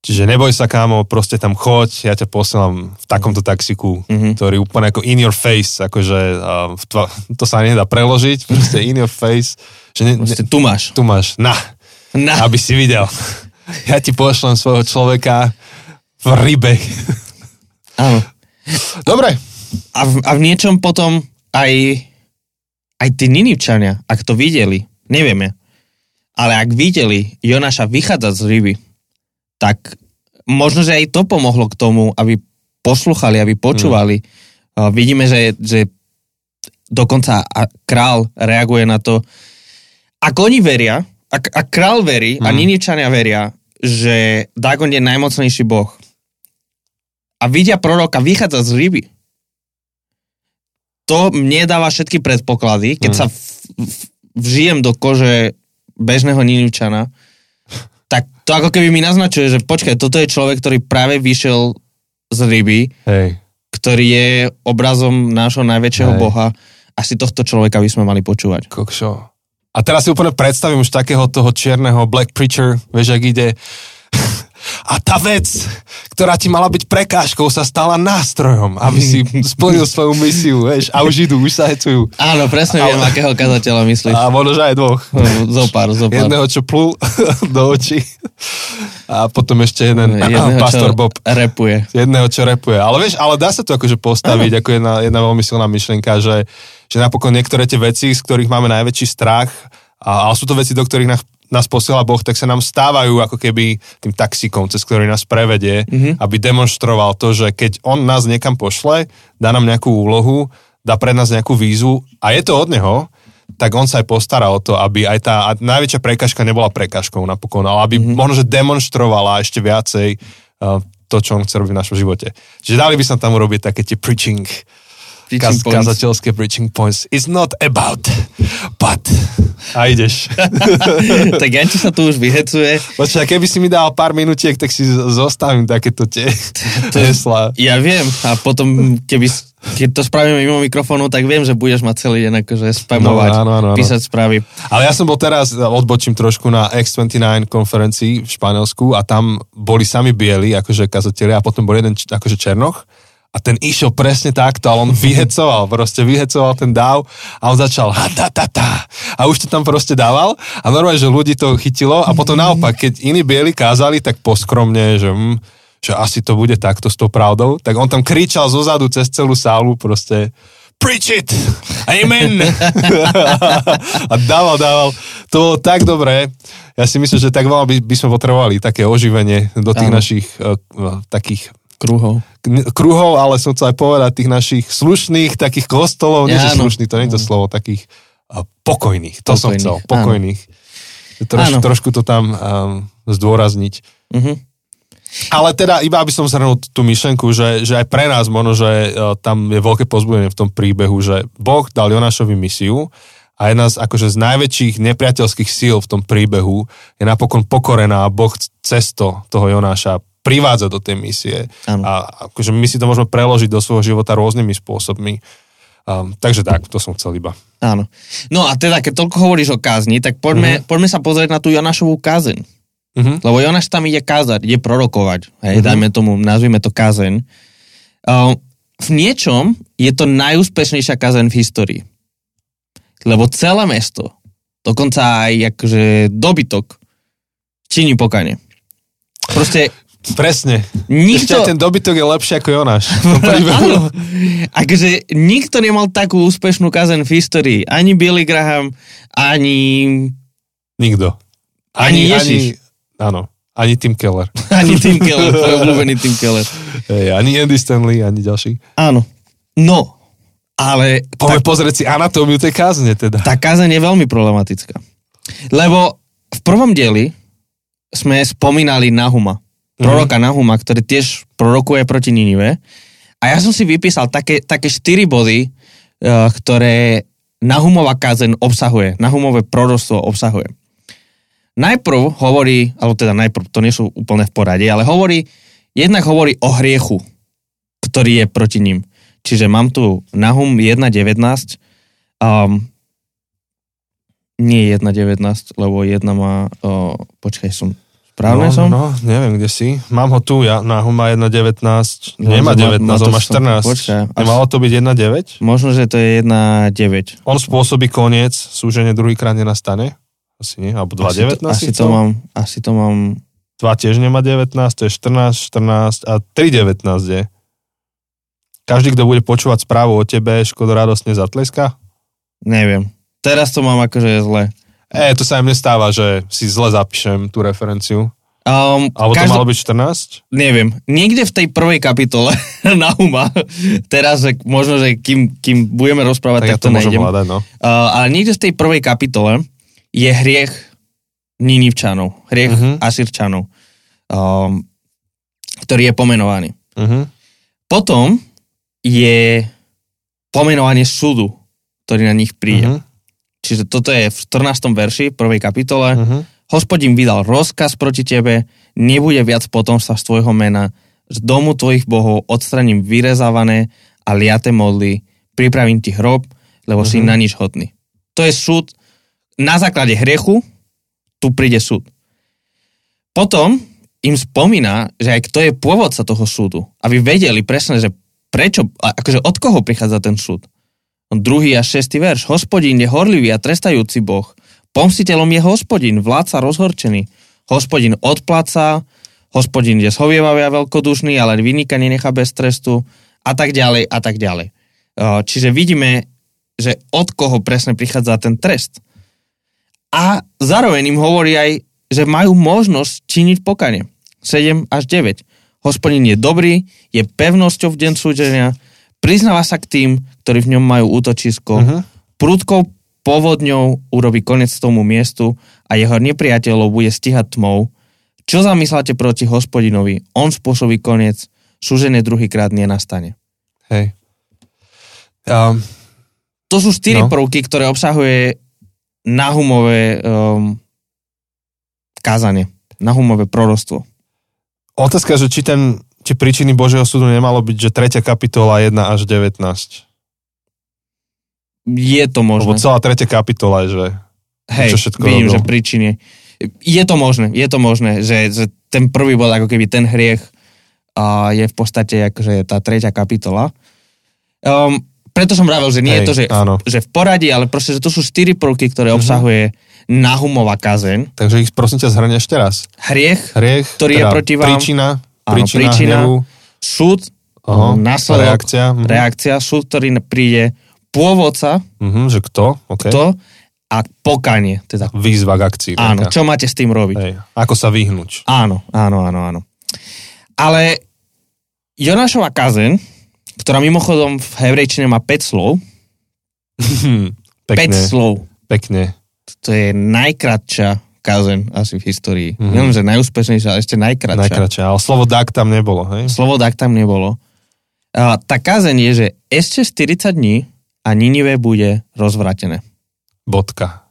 Čiže neboj sa, kámo, proste tam choď, ja ťa posielam v takomto taxiku, mm-hmm. ktorý úplne ako in your face, akože uh, tva, to sa nedá preložiť, proste in your face. Že ne, proste tu máš. Tu máš, na, na, aby si videl. Ja ti pošlem svojho človeka v rybe. Áno. Dobre. A v, a v niečom potom aj, aj tí Ninivčania, ak to videli, nevieme, ale ak videli Jonáša vychádzať z ryby, tak možno, že aj to pomohlo k tomu, aby posluchali, aby počúvali. Hmm. Vidíme, že, že dokonca král reaguje na to. Ak oni veria, ak, ak král verí hmm. a Ninivčania veria, že Dagon je najmocnejší boh, a vidia proroka vychádza z ryby. To mne dáva všetky predpoklady, keď mm. sa v, v, vžijem do kože bežného Ninivčana, tak to ako keby mi naznačuje, že počkaj, toto je človek, ktorý práve vyšiel z ryby, Hej. ktorý je obrazom nášho najväčšieho Hej. boha. Asi tohto človeka by sme mali počúvať. Kokšo. A teraz si úplne predstavím už takého toho čierneho black preacher, vieš, ak ide... A tá vec, ktorá ti mala byť prekážkou, sa stala nástrojom, aby si splnil svoju misiu, vieš, a už idú, už sa hecujú. Áno, presne viem, ale... akého kazateľa myslíš. A možno, aj dvoch. Zopár, zopár. Jedného, čo plul do očí. A potom ešte jeden, jedného, pastor Bob. Repuje. Jedného, čo repuje. Ale vieš, ale dá sa to akože postaviť, ano. Ako jedna, jedna veľmi silná myšlienka, že, že napokon niektoré tie veci, z ktorých máme najväčší strach, a, ale sú to veci, do ktorých nás nás posiela Boh, tak sa nám stávajú ako keby tým taxikom, cez ktorý nás prevedie, mm-hmm. aby demonstroval to, že keď on nás niekam pošle, dá nám nejakú úlohu, dá pre nás nejakú výzvu a je to od neho, tak on sa aj postará o to, aby aj tá najväčšia prekažka nebola prekažkou napokon, ale aby mm-hmm. možno, že demonstrovala ešte viacej uh, to, čo on chce robiť v našom živote. Čiže dali by sa tam urobiť také tie preaching, preaching kaz, kazateľské preaching points. It's not about, but... A ideš. Tak Janči sa tu už vyhecuje. Počkaj, keby si mi dal pár minutiek, tak si zostavím takéto tie teslá. Ja viem. A potom, keby keď to spravíme mimo mikrofónu, tak viem, že budeš mať celý deň akože spamovať, no, áno, áno, áno. písať správy. Ale ja som bol teraz, odbočím trošku, na iks dvadsaťdeväť konferencii v Španielsku a tam boli sami bieli, akože kazatelia, a potom bol jeden akože černoch. A ten išiel presne takto, ale on vyhecoval, proste vyhecoval ten dáv a on začal ha, ta, ta, ta. A už to tam proste dával a normálne, že ľudí to chytilo a potom naopak, keď iní bieli kázali, tak poskromne, že, hm, že asi to bude takto s tou pravdou, tak on tam kričal zozadu cez celú sálu proste preach it! Amen! A dával, dával. To bolo tak dobré. Ja si myslím, že tak veľa by, by sme potrebovali také oživenie do tých Amen. Našich uh, uh, takých Kruhov. Kruhov, ale som chcel aj povedať tých našich slušných, takých kostolov, nie že slušných, to nie je to slovo, takých pokojných, to pokojných, som chcel, pokojných. Troš, trošku to tam um, zdôrazniť. Uh-huh. Ale teda iba aby som zhrnul tú myšlenku, že, že aj pre nás možno, že tam je veľké povzbudenie v tom príbehu, že Boh dal Jonášovi misiu a jedna z, akože, z najväčších nepriateľských síl v tom príbehu je napokon pokorená a Boh cesto toho Jonáša privádza do tej misie. Ano. A akože my si to môžeme preložiť do svojho života rôznymi spôsobmi. Um, takže tak, to som chcel iba. Áno. No a teda, keď toľko hovoríš o kázni, tak poďme, uh-huh. poďme sa pozrieť na tú Jonášovú kázeň. Uh-huh. Lebo Jonáš tam ide kázať, ide prorokovať. Hej, uh-huh. dajme tomu, nazvime to kázeň. Uh, v niečom je to najúspešnejšia kázeň v histórii. Lebo celé mesto, dokonca aj akože dobytok, činí pokanie. Proste... Presne. Nikto... Ešte ten dobytok je lepší ako Jonáš. Áno. Akože nikto nemal takú úspešnú kazeň v histórii. Ani Billy Graham, ani... Nikto. Ani, ani Ježiš. Ani, áno. Ani Tim Keller. Ani Tim Keller. To je obľúbený Tim Keller. Hey, ani Andy Stanley, ani ďalší. Áno. No. Ale... Poďme tak... pozrieť si anatómiu tej kázne teda. Tá kázeň je veľmi problematická. Lebo v prvom dieli sme spomínali Nahuma. Proroka Nahuma, ktorý tiež prorokuje proti Ninive. A ja som si vypísal také, také štyri body, ktoré Nahumova kázeň obsahuje, Nahumové proroctvo obsahuje. Najprv hovorí, alebo teda najprv, to nie sú úplne v porade, ale hovorí, jednak hovorí o hriechu, ktorý je proti ním. Čiže mám tu Nahum jedna devätnásť, um, nie jedna devätnásť, lebo jedna má, oh, počkaj som, Právne no, som? No, neviem, kde si. Mám ho tu, ja. Nahum má jedna devätnásť. No, nemá devätnásť, má, on má štrnásť. Počkaj, nemalo to byť jedna deväť? Možno, že to je jedna deväť. On spôsobí koniec, súženie druhýkrát nenastane. Asi nie, alebo dva devätnásť. Asi, asi, to, mám, asi to mám... dva tiež nemá devätnásť, to je štrnásť, štrnásť a tri devätnásť je. Každý, kto bude počúvať správu o tebe, škodoradosne zatleska? Neviem. Teraz to mám akože zle. E, to sa im nestáva, že si zle zapíšem tú referenciu. Um, Alebo to každá... malo byť štrnásť? Neviem. Niekde v tej prvej kapitole Nahuma, teraz možno, že kým, kým budeme rozprávať, tak, tak ja to nejdem. Hľadať, no. Uh, ale niekde v tej prvej kapitole je hriech Ninivčanov, hriech uh-huh. Asýrčanov, um, ktorý je pomenovaný. Uh-huh. Potom je pomenovanie súdu, ktorý na nich príde. Uh-huh. Čiže toto je v štrnástom verši prvej kapitole. Uh-huh. Hospodin vydal rozkaz proti tebe, nebude viac potomstva z tvojho mena, z domu tvojich bohov odstraním vyrezávané a liate modly, pripravím ti hrob, lebo uh-huh. si na nič hodný. To je súd. Na základe hriechu tu príde súd. Potom im spomína, že aj kto je pôvodca toho súdu. Aby vedeli presne, že prečo, akože od koho prichádza ten súd. Druhý a šiesty verš. Hospodín je horlivý a trestajúci Boh. Pomstiteľom je hospodín, vládca rozhorčený. Hospodín odpláca, hospodín je zhovievavý a veľkodušný, ale vyníka nenechá bez trestu a tak ďalej a tak ďalej. Čiže vidíme, že od koho presne prichádza ten trest. A zároveň im hovorí aj, že majú možnosť činiť pokanie. sedem až deväť. Hospodín je dobrý, je pevnosťou v deň súdenia, priznáva sa k tým, ktorí v ňom majú útočisko. Uh-huh. Prudkou povodňou urobí konec tomu miestu a jeho nepriateľov bude stíhať tmou. Čo zamysláte proti hospodinovi? On spôsobí koniec, súženie druhýkrát nenastane. Hej. Um, to sú štyri no. prvky, ktoré obsahuje Nahumové um, kázanie, Nahumové proroctvo. Otázka, že či ten či príčiny Božieho súdu nemalo byť, že tretia kapitola jedna až devätnásť. Je to možné. Lebo celá tretia kapitola je, že... Hej, vidím, že príčiny. Je to možné, je to možné, že, že ten prvý bod, ako keby ten hriech uh, je v podstate akože tá tretia kapitola. Um, preto som vravel, že nie Hej, je to, že, že v poradí, ale proste, že to sú štyri prvky, ktoré uh-huh. obsahuje Nahumova kázeň. Takže ich prosím ťa zhrni ešte raz. Hriech, hriech ktorý teda je proti vám. Príčina. Áno, príčina, príčina súd, aha, následok, reakcia, mm. reakcia, súd, ktorý príde, pôvodca, mm-hmm, že kto, okay. kto a pokanie. Teda. Výzva k akcii. Áno, čo máte s tým robiť. Hej, ako sa vyhnúť. Áno, áno, áno, áno. Ale Jonášova kazeň, ktorá mimochodom v hebrejčine má päť slov, päť slov. Pekne. To je najkratšia kázeň asi v histórii. Mm-hmm. Neviem, že najúspešnejšia, ale ešte najkratšia. Najkratšia, ale slovo Dag tam nebolo, hej? Slovo Dag tam nebolo. A tá kázeň je, že ešte štyridsať dní a Ninive bude rozvrátené. Bodka.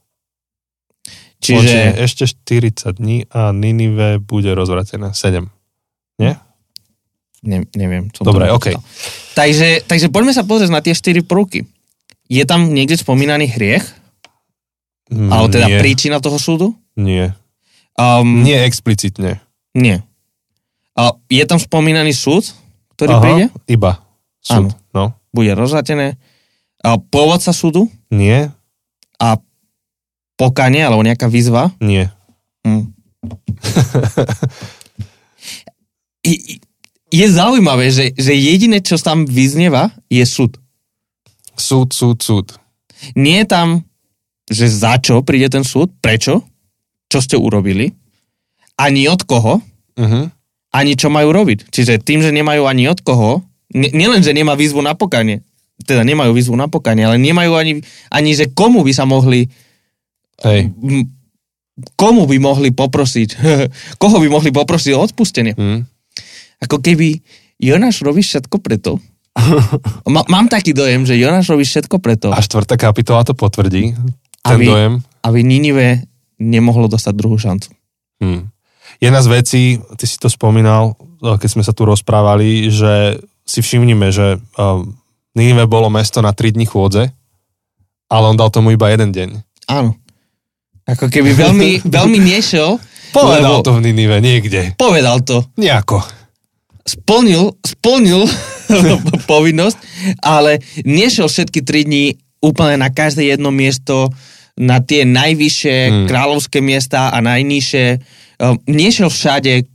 Čiže... Počne, ešte štyridsať dní a Ninive bude rozvrátené. sedem. Nie? Ne, neviem. Dobre, okej. Okay. Takže, takže poďme sa pozrieť na tie štyri prvky. Je tam niekde spomínaný hriech? Mm, alebo teda nie. Príčina toho súdu? Nie. Um, nie explicitne. Nie. A je tam spomínaný súd, ktorý Aha, príde? Iba súd. Áno. No. Bude rozvrátené. A pôvodca súdu? Nie. A pokanie, alebo nejaká výzva? Nie. Hm. Je zaujímavé, že, že jediné, čo tam vyznieva, je súd. Súd, súd, súd. Nie je tam, že za čo príde ten súd, prečo, čo ste urobili, ani od koho, uh-huh. ani čo majú robiť. Čiže tým, že nemajú ani od koho, n- nielen, že nemá výzvu na pokanie, teda nemajú výzvu na pokanie, ale nemajú ani, ani že komu by sa mohli Hej. komu by mohli poprosiť, koho by mohli poprosiť o odpustenie. Hmm. Ako keby Jonáš robí všetko preto. Mám taký dojem, že Jonáš robí všetko preto. A štvrtá kapitola to potvrdí, ten aby, dojem. Aby Ninive nemohlo dostať druhú šancu. Hmm. Jedna z vecí, ty si to spomínal, keď sme sa tu rozprávali, že si všimnime, že Ninive bolo mesto na tri dni chôdze, ale on dal tomu iba jeden deň. Áno. Ako keby veľmi, veľmi nešiel. Povedal to v Ninive niekde. Povedal to. Nejako. Splnil, splnil povinnosť, ale nešiel všetky tri dni úplne na každé jedno miesto, na tie najvyššie hmm. kráľovské miesta a najnižšie. Nešiel všade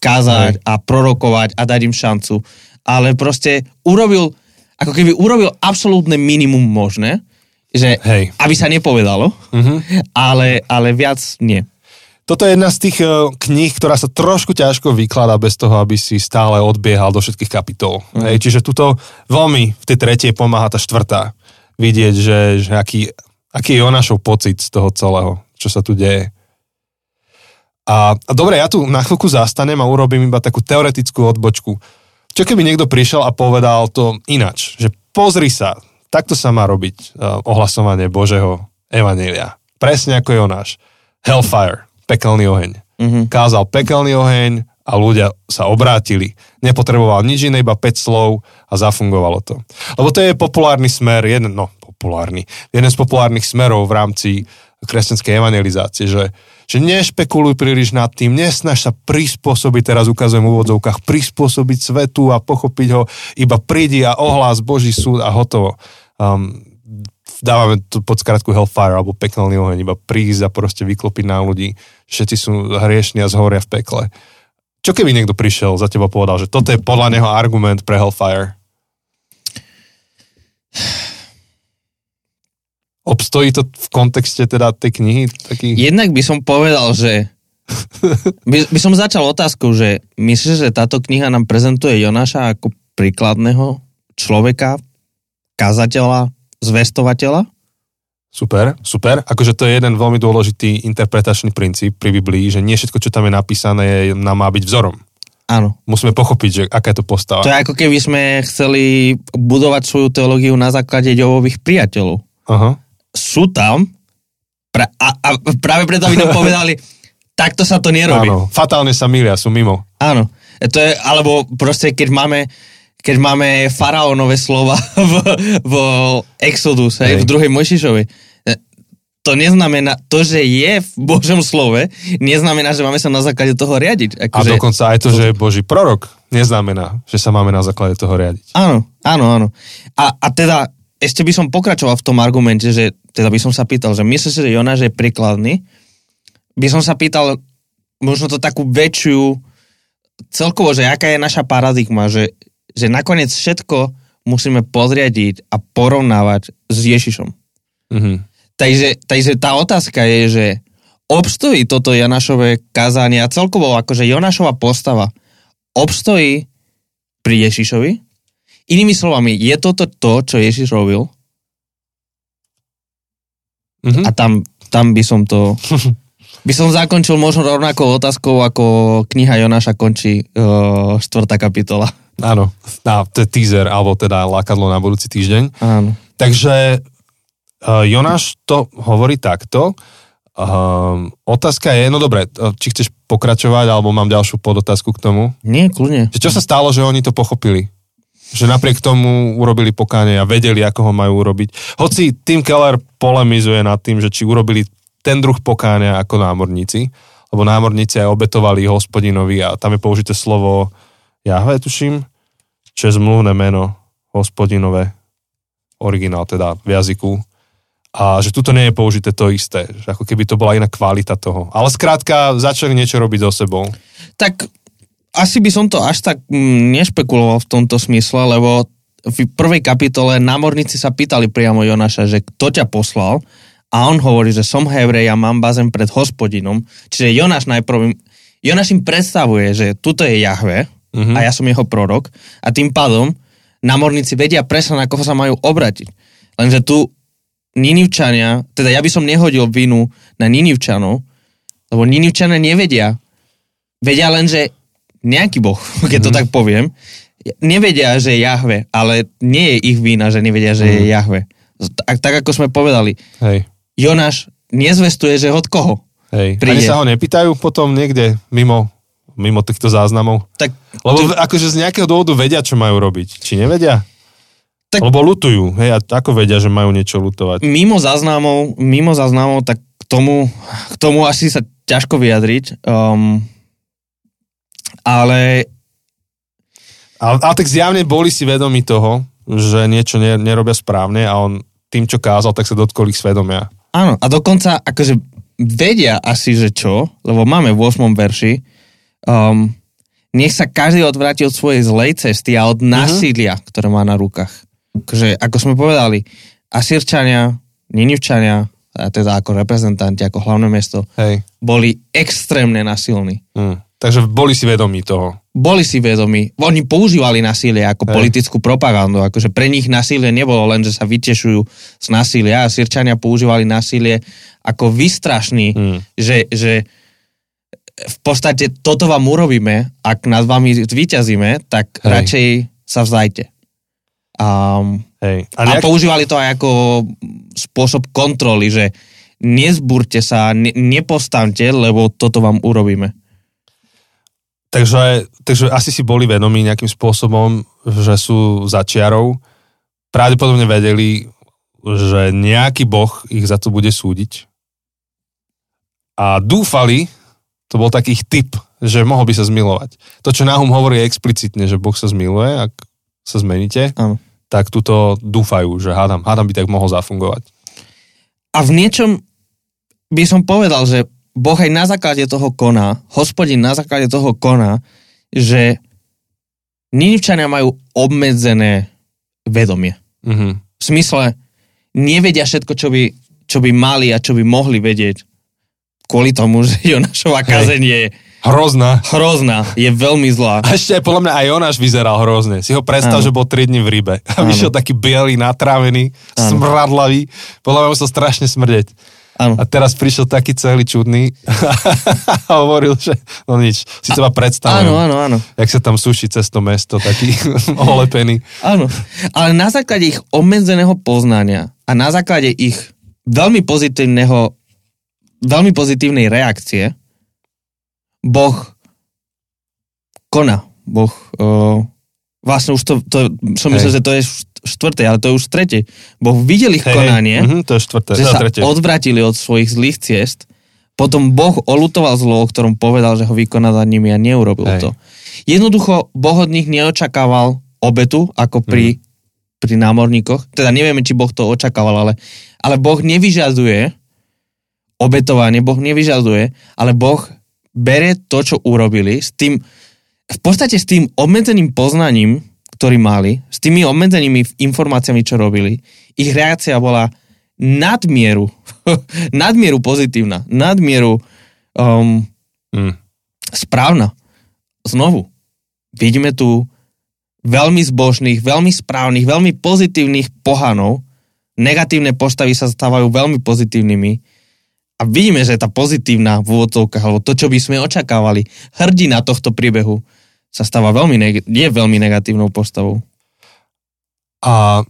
kázať hmm. a prorokovať a dať im šancu, ale proste urobil, ako keby urobil absolútne minimum možné, že Hej. aby sa nepovedalo, uh-huh. ale, ale viac nie. Toto je jedna z tých kníh, ktorá sa trošku ťažko vykladá bez toho, aby si stále odbiehal do všetkých kapitol. Uh-huh. Hej, čiže tuto veľmi v tej tretej pomáha tá štvrtá. Vidieť, že, že aký, aký je Jonášov pocit z toho celého, čo sa tu deje. A, a dobre, ja tu na chvíľku zastanem a urobím iba takú teoretickú odbočku. Čo keby niekto prišiel a povedal to inač, že pozri sa, takto sa má robiť uh, ohlasovanie Božého evanjelia. Presne ako Jonáš. Hellfire, pekelný oheň. Mm-hmm. Kázal pekelný oheň a ľudia sa obrátili. Nepotreboval nič iné, iba päť slov a zafungovalo to. Lebo to je populárny smer, jeden, no populárny, jeden z populárnych smerov v rámci kresťanskej evangelizácie, že, že nešpekuluj príliš nad tým, nesnaž sa prispôsobiť, teraz ukazujem v úvodzovkách, prispôsobiť svetu a pochopiť ho, iba prídi a ohlás Boží súd a hotovo. Um, dávame tu pod skratku Hellfire alebo pekelný oheň, iba prísť a proste vyklopiť na ľudí. Všetci sú hriešni a zhoria v pekle. Čo keby niekto prišiel za teba povedal, že toto je podľa neho argument pre Hellfire? Obstojí to v kontexte teda tej knihy? Taký... Jednak by som povedal, že... By, by som začal otázkou, že myslíš, že táto kniha nám prezentuje Jonáša ako príkladného človeka, kazateľa, zvestovateľa? Super, super. Akože to je jeden veľmi dôležitý interpretačný princíp pri Biblii, že nie všetko, čo tam je napísané, nám má byť vzorom. Áno. Musíme pochopiť, že aká je to postava. To je ako keby sme chceli budovať svoju teológiu na základe Jobových priateľov. Aha. Sú tam pra, a, a práve preto by nám povedali, takto sa to nerobí. Áno, fatálne sa milia, sú mimo. Áno, to je, alebo proste keď máme, keď máme faraónové slova v, v Exodus, hej, hej. v druhej Mojžišovej, to neznamená, to, že je v Božom slove, neznamená, že máme sa na základe toho riadiť. Ako a že, dokonca aj to, že je Boží prorok, neznamená, že sa máme na základe toho riadiť. Áno, áno, áno. A, a teda ešte by som pokračoval v tom argumente, že teda by som sa pýtal, že myslíš, že Jonáš je príkladný? By som sa pýtal možno to takú väčšiu celkovo, že aká je naša paradigma, že, že nakoniec všetko musíme podriadiť a porovnávať s Ježišom. Mm-hmm. Takže, takže tá otázka je, že obstojí toto Jonášové kázanie a celkovo akože Jonášova postava obstojí pri Ježišovi? Inými slovami, je toto to, čo Ježiš robil? Mm-hmm. A tam, tam by som to By som zakončil možno rovnakou otázkou, ako kniha Jonáša končí uh, štvrtá kapitola. Áno, no, to je teaser, alebo teda lákadlo na budúci týždeň. Áno. Takže uh, Jonáš to hovorí takto. Uh, otázka je, no dobre, či chceš pokračovať, alebo mám ďalšiu podotázku k tomu? Nie, kľudne. Čo sa stalo, že oni to pochopili? Že napriek tomu urobili pokánie a vedeli, ako ho majú urobiť. Hoci Tim Keller polemizuje nad tým, že či urobili ten druh pokánia ako námorníci, lebo námorníci aj obetovali hospodinovi a tam je použité slovo Jahve, tuším, čo je zmluvné meno hospodinové, originál teda v jazyku. A že tuto nie je použité to isté, že ako keby to bola iná kvalita toho. Ale skrátka začali niečo robiť so sebou. Tak asi by som to až tak nešpekuloval v tomto smysle, lebo v prvej kapitole námorníci sa pýtali priamo Jonáša, že kto ťa poslal, a on hovorí, že som Hebrej a mám bazén pred hospodinom. Čiže Jonáš najprv, Jonáš im predstavuje, že tuto je Jahve, uh-huh, a ja som jeho prorok, a tým pádom námorníci vedia presne, na koho sa majú obratiť. Lenže tu Ninivčania, teda ja by som nehodil vinu na Ninivčanov, lebo Ninivčania nevedia. Vedia len, že nejaký boh, keď to mm. tak poviem, nevedia, že je Jahve, ale nie je ich vína, že nevedia, že mm. je Jahve. Tak, tak ako sme povedali. Hej. Jonáš nezvestuje, že od koho. Hej. Príde. Ani sa ho nepýtajú potom niekde mimo, mimo týchto záznamov. Tak, lebo ty... akože z nejakého dôvodu vedia, čo majú robiť. Či nevedia? Tak, lebo lutujú, hej, a ako vedia, že majú niečo lutovať? Mimo záznamov, mimo záznamov, tak k tomu, k tomu asi sa ťažko vyjadriť, um, ale... A, a tak zjavne boli si vedomi toho, že niečo ne, nerobia správne a on tým, čo kázal, tak sa dotkol ich svedomia. Áno, a dokonca akože vedia asi, že čo, lebo máme v ôsmom verši, um, nech sa každý odvráti od svojej zlej cesty a od násilia, uh-huh, ktoré má na rukách. Takže, ako sme povedali, Asýrčania, Ninivčania, teda ako reprezentanti, ako hlavné mesto, hej, boli extrémne násilní. Mm. Takže boli si vedomí toho. Boli si vedomí. Oni používali násilie ako, hej, politickú propagandu. Akože pre nich násilie nebolo len, že sa vytešujú z násilia. Asýrčania používali násilie ako výstrašný, mm. že, že v podstate toto vám urobíme, ak nad vami zvíťazíme, tak, hej, radšej sa vzdajte. Um, Hej. A, nejak... a používali to aj ako spôsob kontroly, že nezbúrte sa, ne, nepostavte, lebo toto vám urobíme. Takže, takže asi si boli vedomí nejakým spôsobom, že sú za čiarou. Pravdepodobne vedeli, že nejaký boh ich za to bude súdiť. A dúfali, to bol taký ich tip, že mohol by sa zmilovať. To, čo Nahum hovorí explicitne, že boh sa zmiluje, ak sa zmeníte. Áno. Tak tuto dúfajú, že hádam, hádam by tak mohol zafungovať. A v niečom by som povedal, že Boh aj na základe toho koná, Hospodin na základe toho koná, že Ninivčania majú obmedzené vedomie. Mm-hmm. V smysle, nevedia všetko, čo by, čo by mali a čo by mohli vedieť kvôli tomu, že Jonášova kazeň je hrozná. Hrozná, je veľmi zlá. A ešte aj podľa mňa aj Jonáš vyzeral hrozne. Si ho predstav, ano, že bol tri dni v rybe. A vyšiel taký bielý, natrávený, ano, smradlavý. Podľa mňa musel strašne smrdeť. Ano. A teraz prišiel taký celý čudný a hovoril, že no nič, si seba predstavujem. Áno, áno, áno. Jak sa tam suší cez to mesto, taký olepený. Áno, ale na základe ich obmedzeného poznania a na základe ich veľmi pozitívneho, veľmi pozitívnej reakcie Boh koná. Boh, uh, vlastne už to, to som myslel, že to je štvrté, ale to je už tretie. Boh videl ich, hej, konanie, mm-hmm, to je štvrté, že to sa tretie. Odvratili od svojich zlých ciest, potom Boh oľutoval zlo, o ktorom povedal, že ho vykoná za nimi a neurobil, hej, to. Jednoducho, Boh od nich neočakával obetu, ako pri, mm. pri námorníkoch. Teda nevieme, či Boh to očakával, ale, ale Boh nevyžaduje obetovanie, Boh nevyžaduje, ale Boh berie to, čo urobili, s tým, v podstate s tým obmedzeným poznaním, ktorý mali, s tými obmedzenými informáciami, čo robili, ich reakcia bola nadmieru, nadmieru pozitívna, nadmieru um, mm. správna. Znovu, vidíme tu veľmi zbožných, veľmi správnych, veľmi pozitívnych pohanov, negatívne postavy sa stávajú veľmi pozitívnymi A vidíme, že tá pozitívna v úvodzovkách, alebo to, čo by sme očakávali, hrdina tohto príbehu sa stáva veľmi, neg- je veľmi negatívnou postavou. A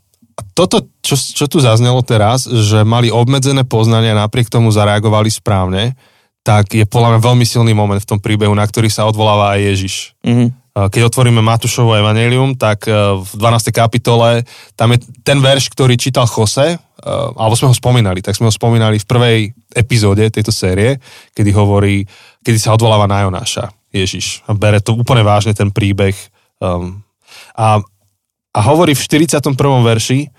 toto, čo, čo tu zaznelo teraz, že mali obmedzené poznania, napriek tomu zareagovali správne, tak je podľa mňa veľmi silný moment v tom príbehu, na ktorý sa odvoláva aj Ježiš. Mm-hmm. Keď otvoríme Matúšovo evangelium, tak v dvanástej kapitole, tam je ten verš, ktorý čítal Jose, alebo sme ho spomínali, tak sme ho spomínali v prvej epizóde tejto série, kedy hovorí, kedy sa odvoláva na Jonáša Ježiš. A bere to úplne vážne, ten príbeh. A, a hovorí v štyridsiatom prvom verši,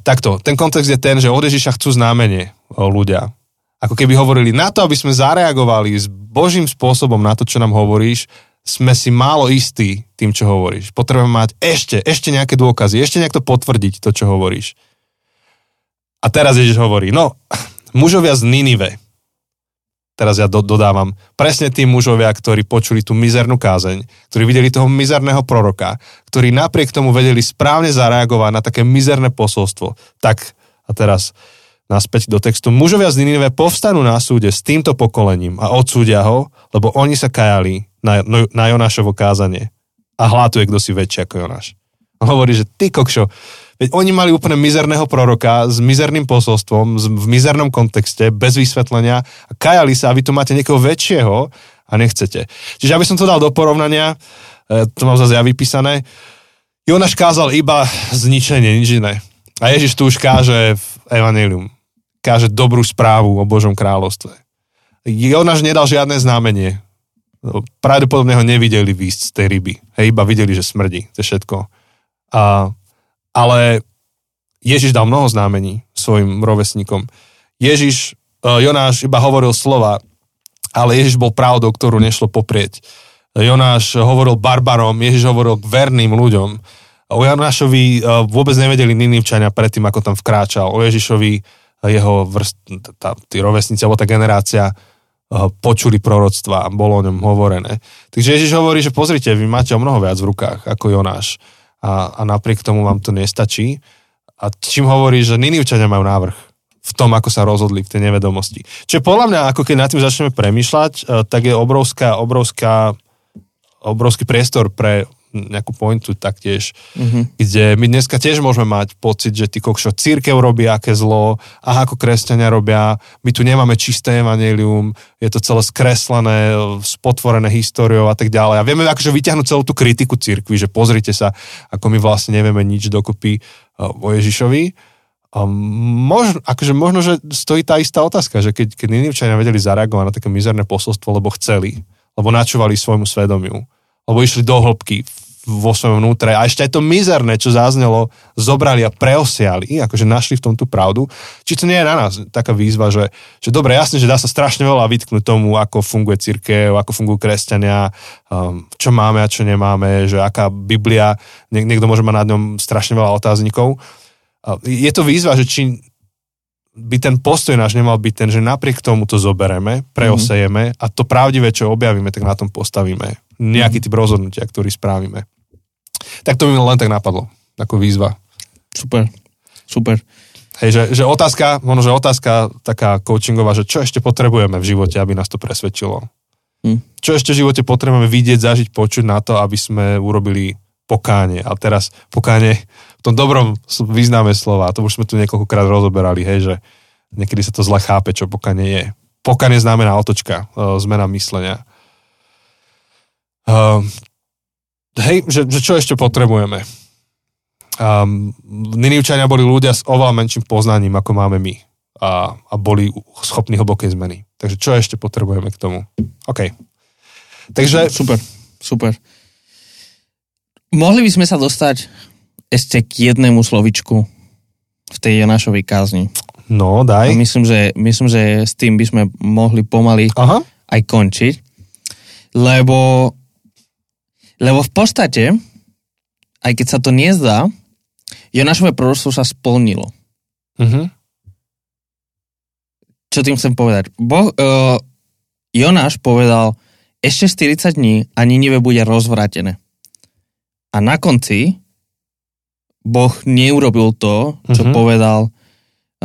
takto, ten kontext je ten, že od Ježiša chcú znamenie ľudia. Ako keby hovorili, na to, aby sme zareagovali s Božím spôsobom na to, čo nám hovoríš, sme si málo istí tým, čo hovoríš. Potrebujeme mať ešte, ešte nejaké dôkazy, ešte nejak to potvrdiť, to, čo hovoríš. A teraz Ježiš hovorí, no, mužovia z Ninive, teraz ja do, dodávam, presne tí mužovia, ktorí počuli tú mizernú kázeň, ktorí videli toho mizerného proroka, ktorí napriek tomu vedeli správne zareagovať na také mizerné posolstvo. Tak, a teraz naspäť do textu. Mužovia z Ninive povstanú na súde s týmto pokolením a odsúdia ho, lebo oni sa kajali na, na Jonášovo kázanie. A hlátuje, kto si väčší ako Jonáš. A hovorí, že ty kokšo, veď oni mali úplne mizerného proroka s mizerným posolstvom, v mizernom kontexte, bez vysvetlenia a kajali sa a vy tu máte niekoho väčšieho a nechcete. Čiže aby som to dal do porovnania, to mám zase ja vypísané, Jonáš kázal iba zničenie, nič iné. A Ježiš tu už káže v Evangelium. Káže dobrú správu o Božom kráľovstve. Jonáš nedal žiadne znamenie. Pravdepodobne ho nevideli výjsť z tej ryby. Hej, iba videli, že smrdí. To je všetko. A, ale Ježiš dal mnoho znamení svojim rovesníkom. Ježiš, Jonáš iba hovoril slova, ale Ježiš bol pravdou, ktorú nešlo poprieť. Jonáš hovoril barbarom, Ježiš hovoril k verným ľuďom. O Jonášovi vôbec nevedeli Ninivčania predtým, ako tam vkráčal. O Ježišovi jeho vrst, tá, tí rovesníci, alebo tá generácia počuli proroctva a bolo o ňom hovorené. Takže Ježiš hovorí, že pozrite, vy máte o mnoho viac v rukách ako Jonáš a, a napriek tomu vám to nestačí. A čím hovorí, že Ninivčania majú návrh v tom, ako sa rozhodli v tej nevedomosti. Čiže podľa mňa, ako keď nad tým začneme premýšľať, tak je obrovská, obrovská, obrovský priestor pre nejakú pointu taktiež, mm-hmm. kde my dneska tiež môžeme mať pocit, že tí kokšo, cirkev robí aké zlo, aha, ako kresťania robia, my tu nemáme čisté evanjelium, je to celé skreslené, spotvorené históriou a tak ďalej. A vieme akože vyťahnuť celú tú kritiku cirkvi, že pozrite sa, ako my vlastne nevieme nič dokopy o Ježišovi. Možno, akože možno, že stojí tá istá otázka, že keď, keď Ninivčania vedeli zareagovať na také mizerné posolstvo, lebo chceli, lebo načúvali svojmu svedomiu, lebo išli do hĺbky vo svojom vnútre a ešte aj to mizerné, čo zaznelo, zobrali a preosiali, akože našli v tom tú pravdu. Či to nie je na nás taká výzva, že, že dobre, jasne, že dá sa strašne veľa vytknúť tomu, ako funguje cirkev, ako fungujú kresťania, čo máme a čo nemáme, že aká Biblia, niekto môže mať nad ňom strašne veľa otáznikov. Je to výzva, že či by ten postoj náš nemal byť ten, že napriek tomu to zobereme, preosejeme a to pravdivé, čo objavíme, tak na tom postavíme nejaký typ rozhodnutia, ktorý správime. Tak to mi len tak napadlo, ako výzva. Super, super. Hej, že, že otázka, ono, že otázka taká coachingová, že čo ešte potrebujeme v živote, aby nás to presvedčilo? Hm. Čo ešte v živote potrebujeme vidieť, zažiť, počuť na to, aby sme urobili pokánie. A teraz pokánie v tom dobrom význame slova, to už sme tu niekoľkokrát rozoberali, hej, že niekedy sa to zle chápe, čo pokánie je. Pokánie znamená otočka, zmena myslenia. Uh, hej, že, že čo ešte potrebujeme? Um, Ninivčania boli ľudia s oveľa menším poznaním, ako máme my. A, a boli schopní hlbokej zmeny. Takže čo ešte potrebujeme k tomu? OK. Takže... Super, super. Mohli by sme sa dostať ešte k jednému slovičku v tej Jonášovej kázni. No, daj. A myslím, že, myslím, že s tým by sme mohli pomaly Aha. aj končiť. Lebo... Lebo v podstate, aj keď sa to nezdá, Jonášové proroctvo sa splnilo. Uh-huh. Čo tým chcem povedať? Boh, uh, Jonáš povedal, ešte štyridsať dní a Ninive bude rozvrátené. A na konci Boh neurobil to, čo uh-huh. povedal.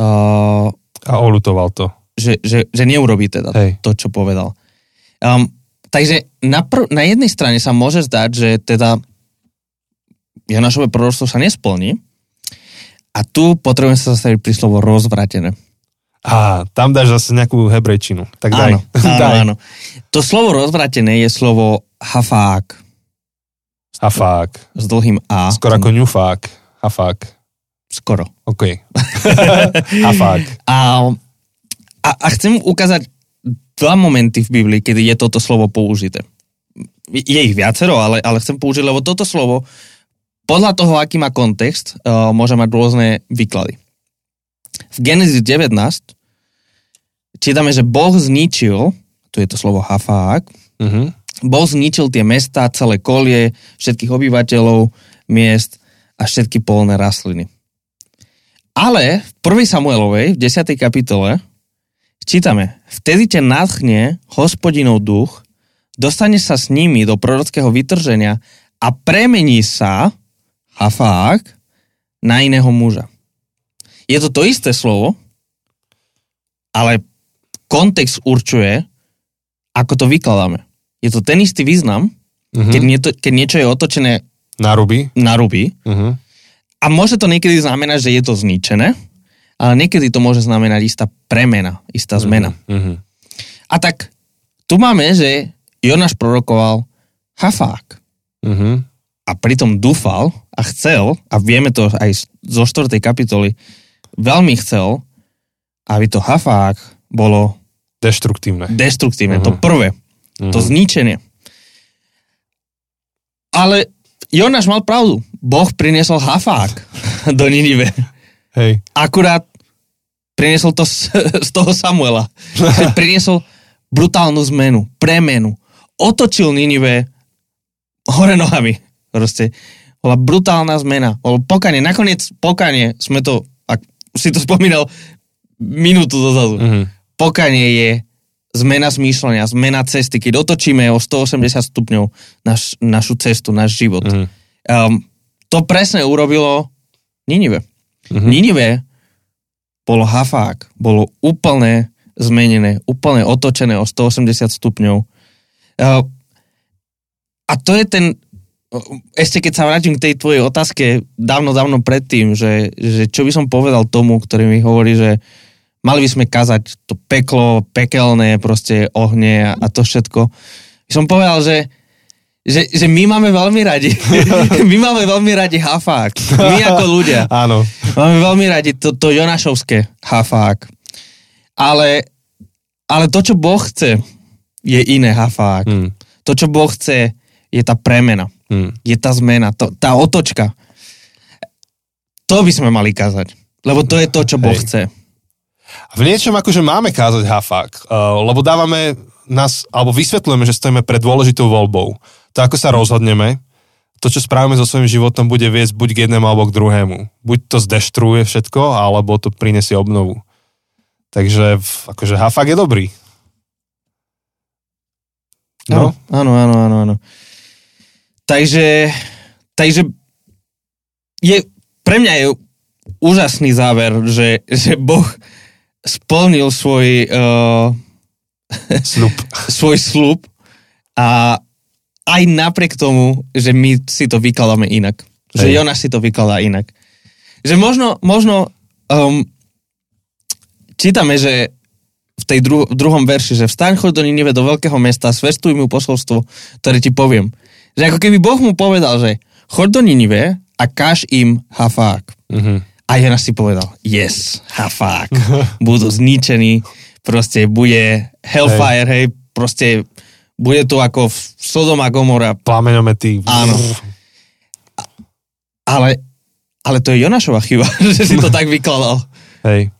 Uh, a oľutoval to. že, že, že neurobí teda Hej. to, čo povedal. Um, takže na, pr- na jednej strane sa môže zdať, že teda Jonášovo proroctvo sa nesplní a tu potrebujem sa zastaviť pri slovo rozvrátené. Á, tam dáš zase nejakú hebrejčinu. Tak daj. Áno, daj. Áno, áno. To slovo rozvrátené je slovo hafák. Hafák. S dlhým A. Skoro ako ňufák. Hafák. Skoro. OK. Hafák. A, a, a chcem ukázať dva momenty v Biblii, kedy je toto slovo použité. Je ich viacero, ale, ale chcem použiť, lebo toto slovo podľa toho, aký má kontext, uh, môže mať rôzne výklady. V Genesis devätnásť čítame, že Boh zničil, tu je to slovo hafák, uh-huh. Boh zničil tie mestá, celé kolie, všetkých obyvateľov, miest a všetky polné rastliny. Ale v prvej Samuelovej, v desiatej kapitole, čítame, vtedy ťa nadchne Hospodinov duch, dostane sa s nimi do prorockého vytrženia a premení sa hafák na iného muža. Je to to isté slovo, ale kontext určuje, ako to vykladáme. Je to ten istý význam, uh-huh. keď, nieto, keď niečo je otočené na ruby. Na ruby. Uh-huh. A môže to niekedy znamenať, že je to zničené, ale niekedy to môže znamenať istá premena, istá zmena. Uh-huh. A tak tu máme, že Jonáš prorokoval hafák. Uh-huh. A pritom dúfal a chcel, a vieme to aj zo štvrtej kapitoly, veľmi chcel, aby to hafák bolo deštruktívne. Deštruktívne, uh-huh. to prvé. Uh-huh. To zničenie. Ale Jonáš mal pravdu. Boh priniesol hafák do Ninive. Hej. Akurát priniesol to z, z toho Samuela. Priniesol brutálnu zmenu, premenu. Otočil Ninive hore nohami. Proste bola brutálna zmena. Bolo pokanie. Nakoniec pokanie sme to, ak si to spomínal minútu dozadu. Uh-huh. Pokanie je zmena zmýšľania, zmena cesty, keď otočíme o stoosemdesiat stupňov naš, našu cestu, náš život. Uh-huh. Um, to presne urobilo Ninive. Uh-huh. Ninive bolo hafák, bolo úplne zmenené, úplne otočené o stoosemdesiat stupňov. Uh, a to je ten, ešte keď sa vrátim k tej tvojej otázke, dávno, dávno predtým, že, že čo by som povedal tomu, ktorý mi hovorí, že mali by sme kazať to peklo, pekelné proste ohnie a, a to všetko. Som povedal, že, že, že my máme veľmi radi. My máme veľmi radi hafák. My ako ľudia. Áno. Máme veľmi radi to, to Jonášovské hafák. Ale, ale to, čo Boh chce, je iné hafák. Hmm. To, čo Boh chce, je tá premena. Hmm. Je tá zmena. To, tá otočka. To by sme mali kazať. Lebo to je to, čo Boh Hej. chce. V niečom akože máme kázať hafák, lebo dávame nás, alebo vysvetľujeme, že stojíme pred dôležitou voľbou. To, ako sa rozhodneme, to, čo spravíme so svojím životom, bude viesť buď k jednému, alebo k druhému. Buď to zdeštruuje všetko, alebo to prinesie obnovu. Takže akože hafák je dobrý. No? Áno, áno, áno, áno. Takže, takže je, pre mňa je úžasný záver, že, že Boh splnil svoj uh, slub. svoj slub a aj napriek tomu, že my si to vykladáme inak. Hej. Že Jonáš si to vykladá inak. Že možno, možno um, čítame, že v tej dru- druhom verši, že vstaň, choď do Ninive, do veľkého mesta, zvestuj mu posolstvo, ktoré ti poviem. Že ako keby Boh mu povedal, že choď do Ninive a káž im hafák. Mhm. A Jonáš si povedal, yes, hafák, budú zničení, proste bude hellfire, hej, hej proste bude to ako v Sodom a Gomora. Plameňomety. Áno. Ale, ale to je Jonášova chyba, že si to tak vykladal. Hej.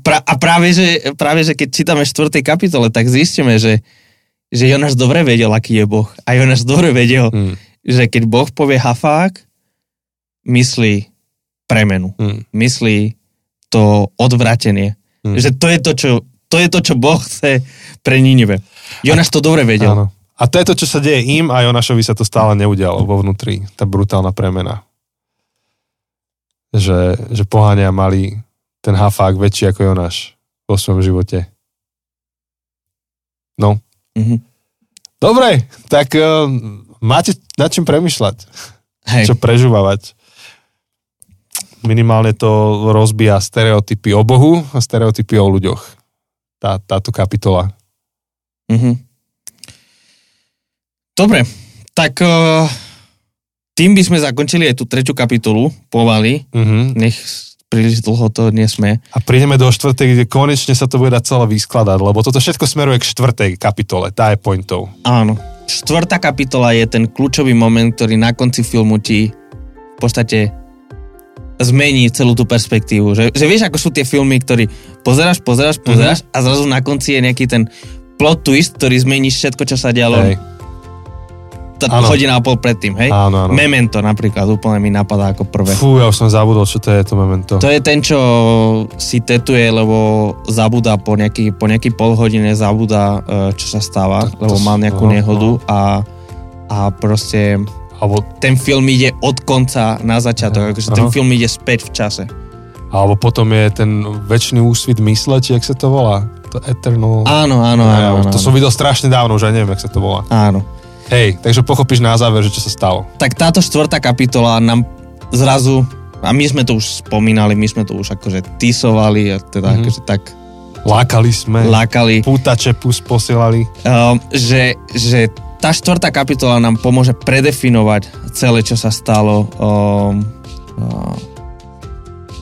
Pra, a práve že, práve, že keď čítame štvrtej kapitole, tak zistíme, že, že Jonáš dobre vedel, aký je Boh. A Jonáš dobre vedel, hmm. že keď Boh povie hafák, myslí premenu. Hmm. Myslí to odvratenie. Hmm. Že to je to, čo, to je to, čo Boh chce pre Ninive. Jonáš to dobre vedel. Áno. A to je to, čo sa deje im a Jonášovi sa to stále neudialo vo vnútri. Tá brutálna premena. Že, že poháňa mali ten hafák väčší ako Jonáš vo svojom živote. No. Mm-hmm. Dobre, tak uh, máte nad čím premýšľať. Hej. Čo prežúvavať. Minimálne to rozbíja stereotypy o Bohu a stereotypy o ľuďoch. Tá, táto kapitola. Mm-hmm. Dobre, tak uh, tým by sme zakončili aj tú treťú kapitolu Povaly. Mm-hmm. Nech príliš dlho to nie sme. A prídeme do štvrtej, kde konečne sa to bude dať celé vyskladať, lebo toto všetko smeruje k štvrtej kapitole. Tá je pointou. Áno. Štvrtá kapitola je ten kľúčový moment, ktorý na konci filmu ti v podstate zmení celú tú perspektívu. Že, že vieš, ako sú tie filmy, ktoré pozeráš, pozeráš, pozeráš mm-hmm. a zrazu na konci je nejaký ten plot twist, ktorý zmení všetko, čo sa dialo. Hej. Hodina a pol predtým, hej? Áno, áno. Memento napríklad, úplne mi napadá ako prvé. Fú, ja už som zabudol, čo to je to Memento. To je ten, čo si tetuje, lebo zabúda po nejaký, po nejaký pol hodine zabúda, čo sa stáva, to, to lebo mal nejakú no, nehodu no. A, a proste alebo ten film ide od konca na začiatok, akože ten film ide späť v čase. Alebo potom je ten večný úsvit mysle, či jak sa to volá? To Eternal... Áno, áno, áno. áno, áno to áno. Som videl strašne dávno, už aj neviem, jak sa to volá. Áno. Hej, takže pochopíš na záver, že čo sa stalo. Tak táto štvrtá kapitola nám zrazu, a my sme to už spomínali, my sme to už akože tisovali, a teda mm-hmm. akože tak... Lákali sme, lákali, pútače pus posielali. Um, že, že tá štvrtá kapitola nám pomôže predefinovať celé, čo sa stalo um, um,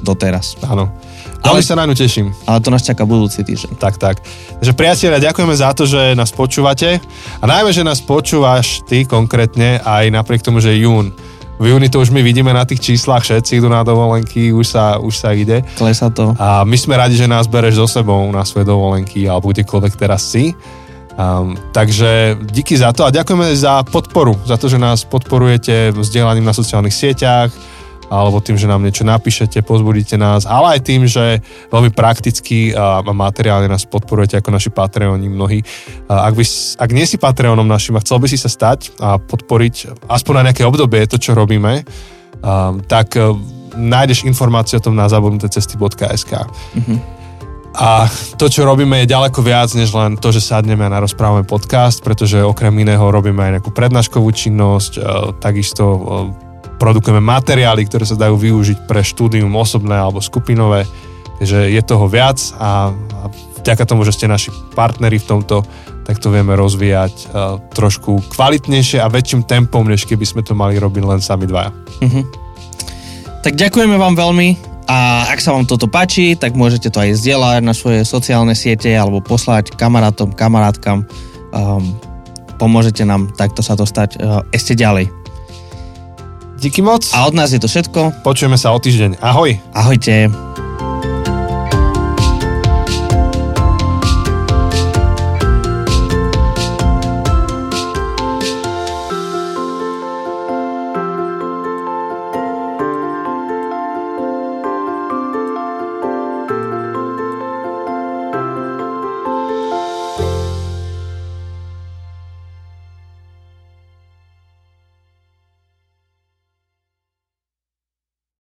doteraz. Áno. Ale sa na ňu teším. Ale to nás čaká budúci týždeň. Tak, tak. Takže priatelia, ďakujeme za to, že nás počúvate. A najmä, že nás počúvaš ty konkrétne aj napriek tomu, že jún. V júni to už my vidíme na tých číslach, všetci idú na dovolenky, už sa, už sa ide. Klesá to. A my sme radi, že nás bereš so sebou na svoje dovolenky alebo kdekoľvek teraz si. Um, takže díky za to a ďakujeme za podporu. Za to, že nás podporujete vzdielaním na sociálnych sieťach, alebo tým, že nám niečo napíšete, pozbudíte nás, ale aj tým, že veľmi prakticky a materiálne nás podporujete ako naši Patreoni mnohí. Ak, by, ak nie si Patreonom našim a chcel by si sa stať a podporiť aspoň na nejaké obdobie to, čo robíme, tak nájdeš informáciu o tom na zabudnuté cesty bodka es ká. Mm-hmm. A to, čo robíme, je ďaleko viac, než len to, že sadneme a narozprávame podcast, pretože okrem iného robíme aj nejakú prednáškovú činnosť, takisto produkujeme materiály, ktoré sa dajú využiť pre štúdium osobné alebo skupinové. Takže je toho viac a, a vďaka tomu, že ste naši partneri v tomto, tak to vieme rozvíjať uh, trošku kvalitnejšie a väčším tempom, než keby sme to mali robiť len sami dvaja. Mm-hmm. Tak ďakujeme vám veľmi a ak sa vám toto páči, tak môžete to aj zdieľať na svoje sociálne siete alebo poslať kamarátom, kamarátkam. Um, pomôžete nám takto sa dostať uh, ešte ďalej. Díky moc. A od nás je to všetko. Počujeme sa o týždeň. Ahoj. Ahojte.